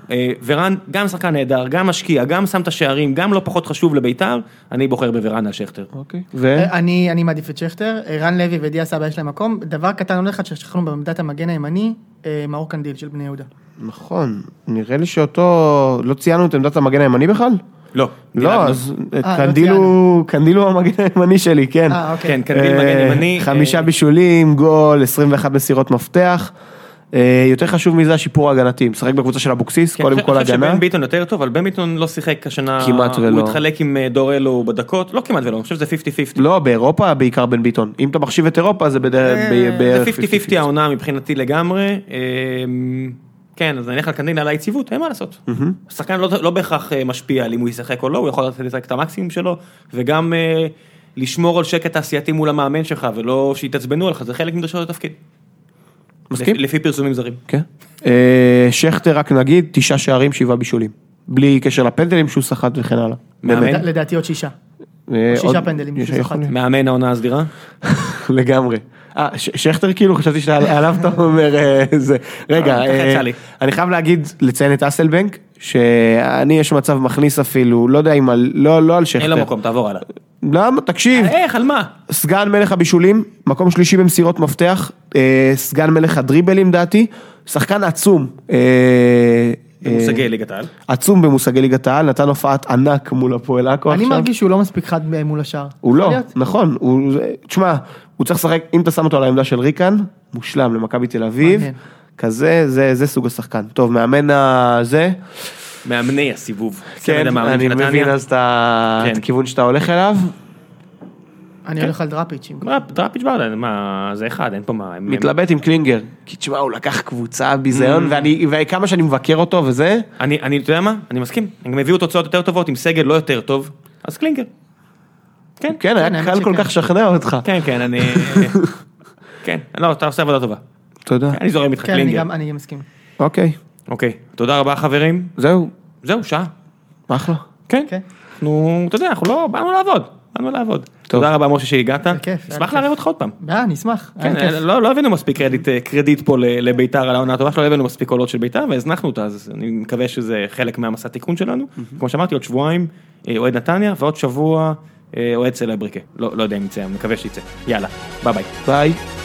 ורן גם שחקן נהדר, גם משקיע, גם שם את השערים, גם לא פחות חשוב לביתר, אני בוחר בוורן על שכתר. אוקיי. אני מעדיף את שכתר, רן לוי ודיה סבא יש להם מקום, דבר קטן עוד אחד ששכחנו בעמדת המגן הימני, מאור קנדיל של בני יהודה. נכון, נראה לי שאותו, לא ציינו את עמדת המגן הימני בכלל? לא, אז קנדיל הוא המגן הימני שלי, כן. כן, קנדיל מגן ימני. 5 בישולים, גול, 21 מסירות מפתח. יותר חשוב מזה השיפור ההגנתי, משחק בקבוצה של אבוקסיס, קודם כל הגנה. אני חושב שבן ביטון יותר טוב, אבל בן ביטון לא שיחק השנה, כמעט ולא. הוא התחלק עם דורלו בדקות, לא כמעט ולא, אני חושב שזה 50-50. לא, באירופה בעיקר בן ביטון, אם אתה מחשיב את אירופה זה בערך 50-50 העונה מבחינתי לגמרי, כן, אז נניח לקנדיל על היציבות, אין מה לעשות. השחקן לא בהכרח משפיע על אם הוא ישחק או לא, הוא יכול לתת את המקסימום שלו, וגם לשמור על שקט תעשייתי מול המאמן שלך, ולא שיתעצבנו עליך, זה חלק מדרישות התפקיד. מסכים? לפי פרסומים זרים. כן. שכתר רק נגיד, 9 שערים, 7 בישולים. בלי קשר לפנדלים, שוס אחת וכן הלאה. מאמן? לדעתי עוד 6. 6 פנדלים. מאמן העונה הסדירה? לגמרי. שכתר כאילו, חשבתי שעליו אתה אומר זה. רגע, אני חייב להגיד, לציין את אסלבנק, שאני יש מצב מכניס אפילו, לא יודע אם על, לא על שכתר. אין לו מקום, תעבור הלאה. למה? תקשיב. איך, על מה? סגן מלך הבישולים, מקום שלישי במסירות מפתח, סגן מלך הדריבלים דעתי, שחקן עצום. במושגי ליגת העל. עצום במושגי ליגת העל, נתן הופעת ענק מול הפועל עכו עכשיו. אני מרגיש שהוא לא מספיק חד מול השאר. הוא לא, נכון. תשמע, הוא צריך לשחק, אם אתה שם אותו על העמדה של ריקן, מושלם למכבי תל אביב, כזה, זה סוג השחקן. טוב, מאמן הזה. מאמני הסיבוב. כן, אני מבין אז את הכיוון שאתה הולך אליו. אני הולך על דראפיץ'. דראפיץ' בא עליי, מה, זה אחד, אין פה מה. מתלבט עם קלינגר, כי תשמע, הוא לקח קבוצה ביזיון, וכמה שאני מבקר אותו וזה. אתה יודע מה? אני מסכים. הם הביאו תוצאות יותר טובות, עם סגל לא יותר טוב, אז קלינגר. כן, כן, היה קל כל כך שכנע אותך. כן, כן, אני... כן, לא, אתה עושה עבודה טובה. תודה. אני זורם איתך קלינגר. כן, אני גם מסכים. אוקיי. תודה רבה, חברים. זהו, שעה. אחלה. כן. נו, אתה יודע, אנחנו לא באנו לעבוד. תודה רבה משה שהגעת, נשמח להראות אותך עוד פעם. נשמח. לא הבאנו מספיק קרדיט פה לביתר על העונה הטובה שלו, לא הבאנו מספיק קולות של ביתר והזנחנו אותה, אז אני מקווה שזה חלק מהמסע תיקון שלנו. כמו שאמרתי, עוד שבועיים אוהד נתניה ועוד שבוע אוהד סלע בריקה, לא יודע אם יצא, אני מקווה שיצא. יאללה, ביי ביי.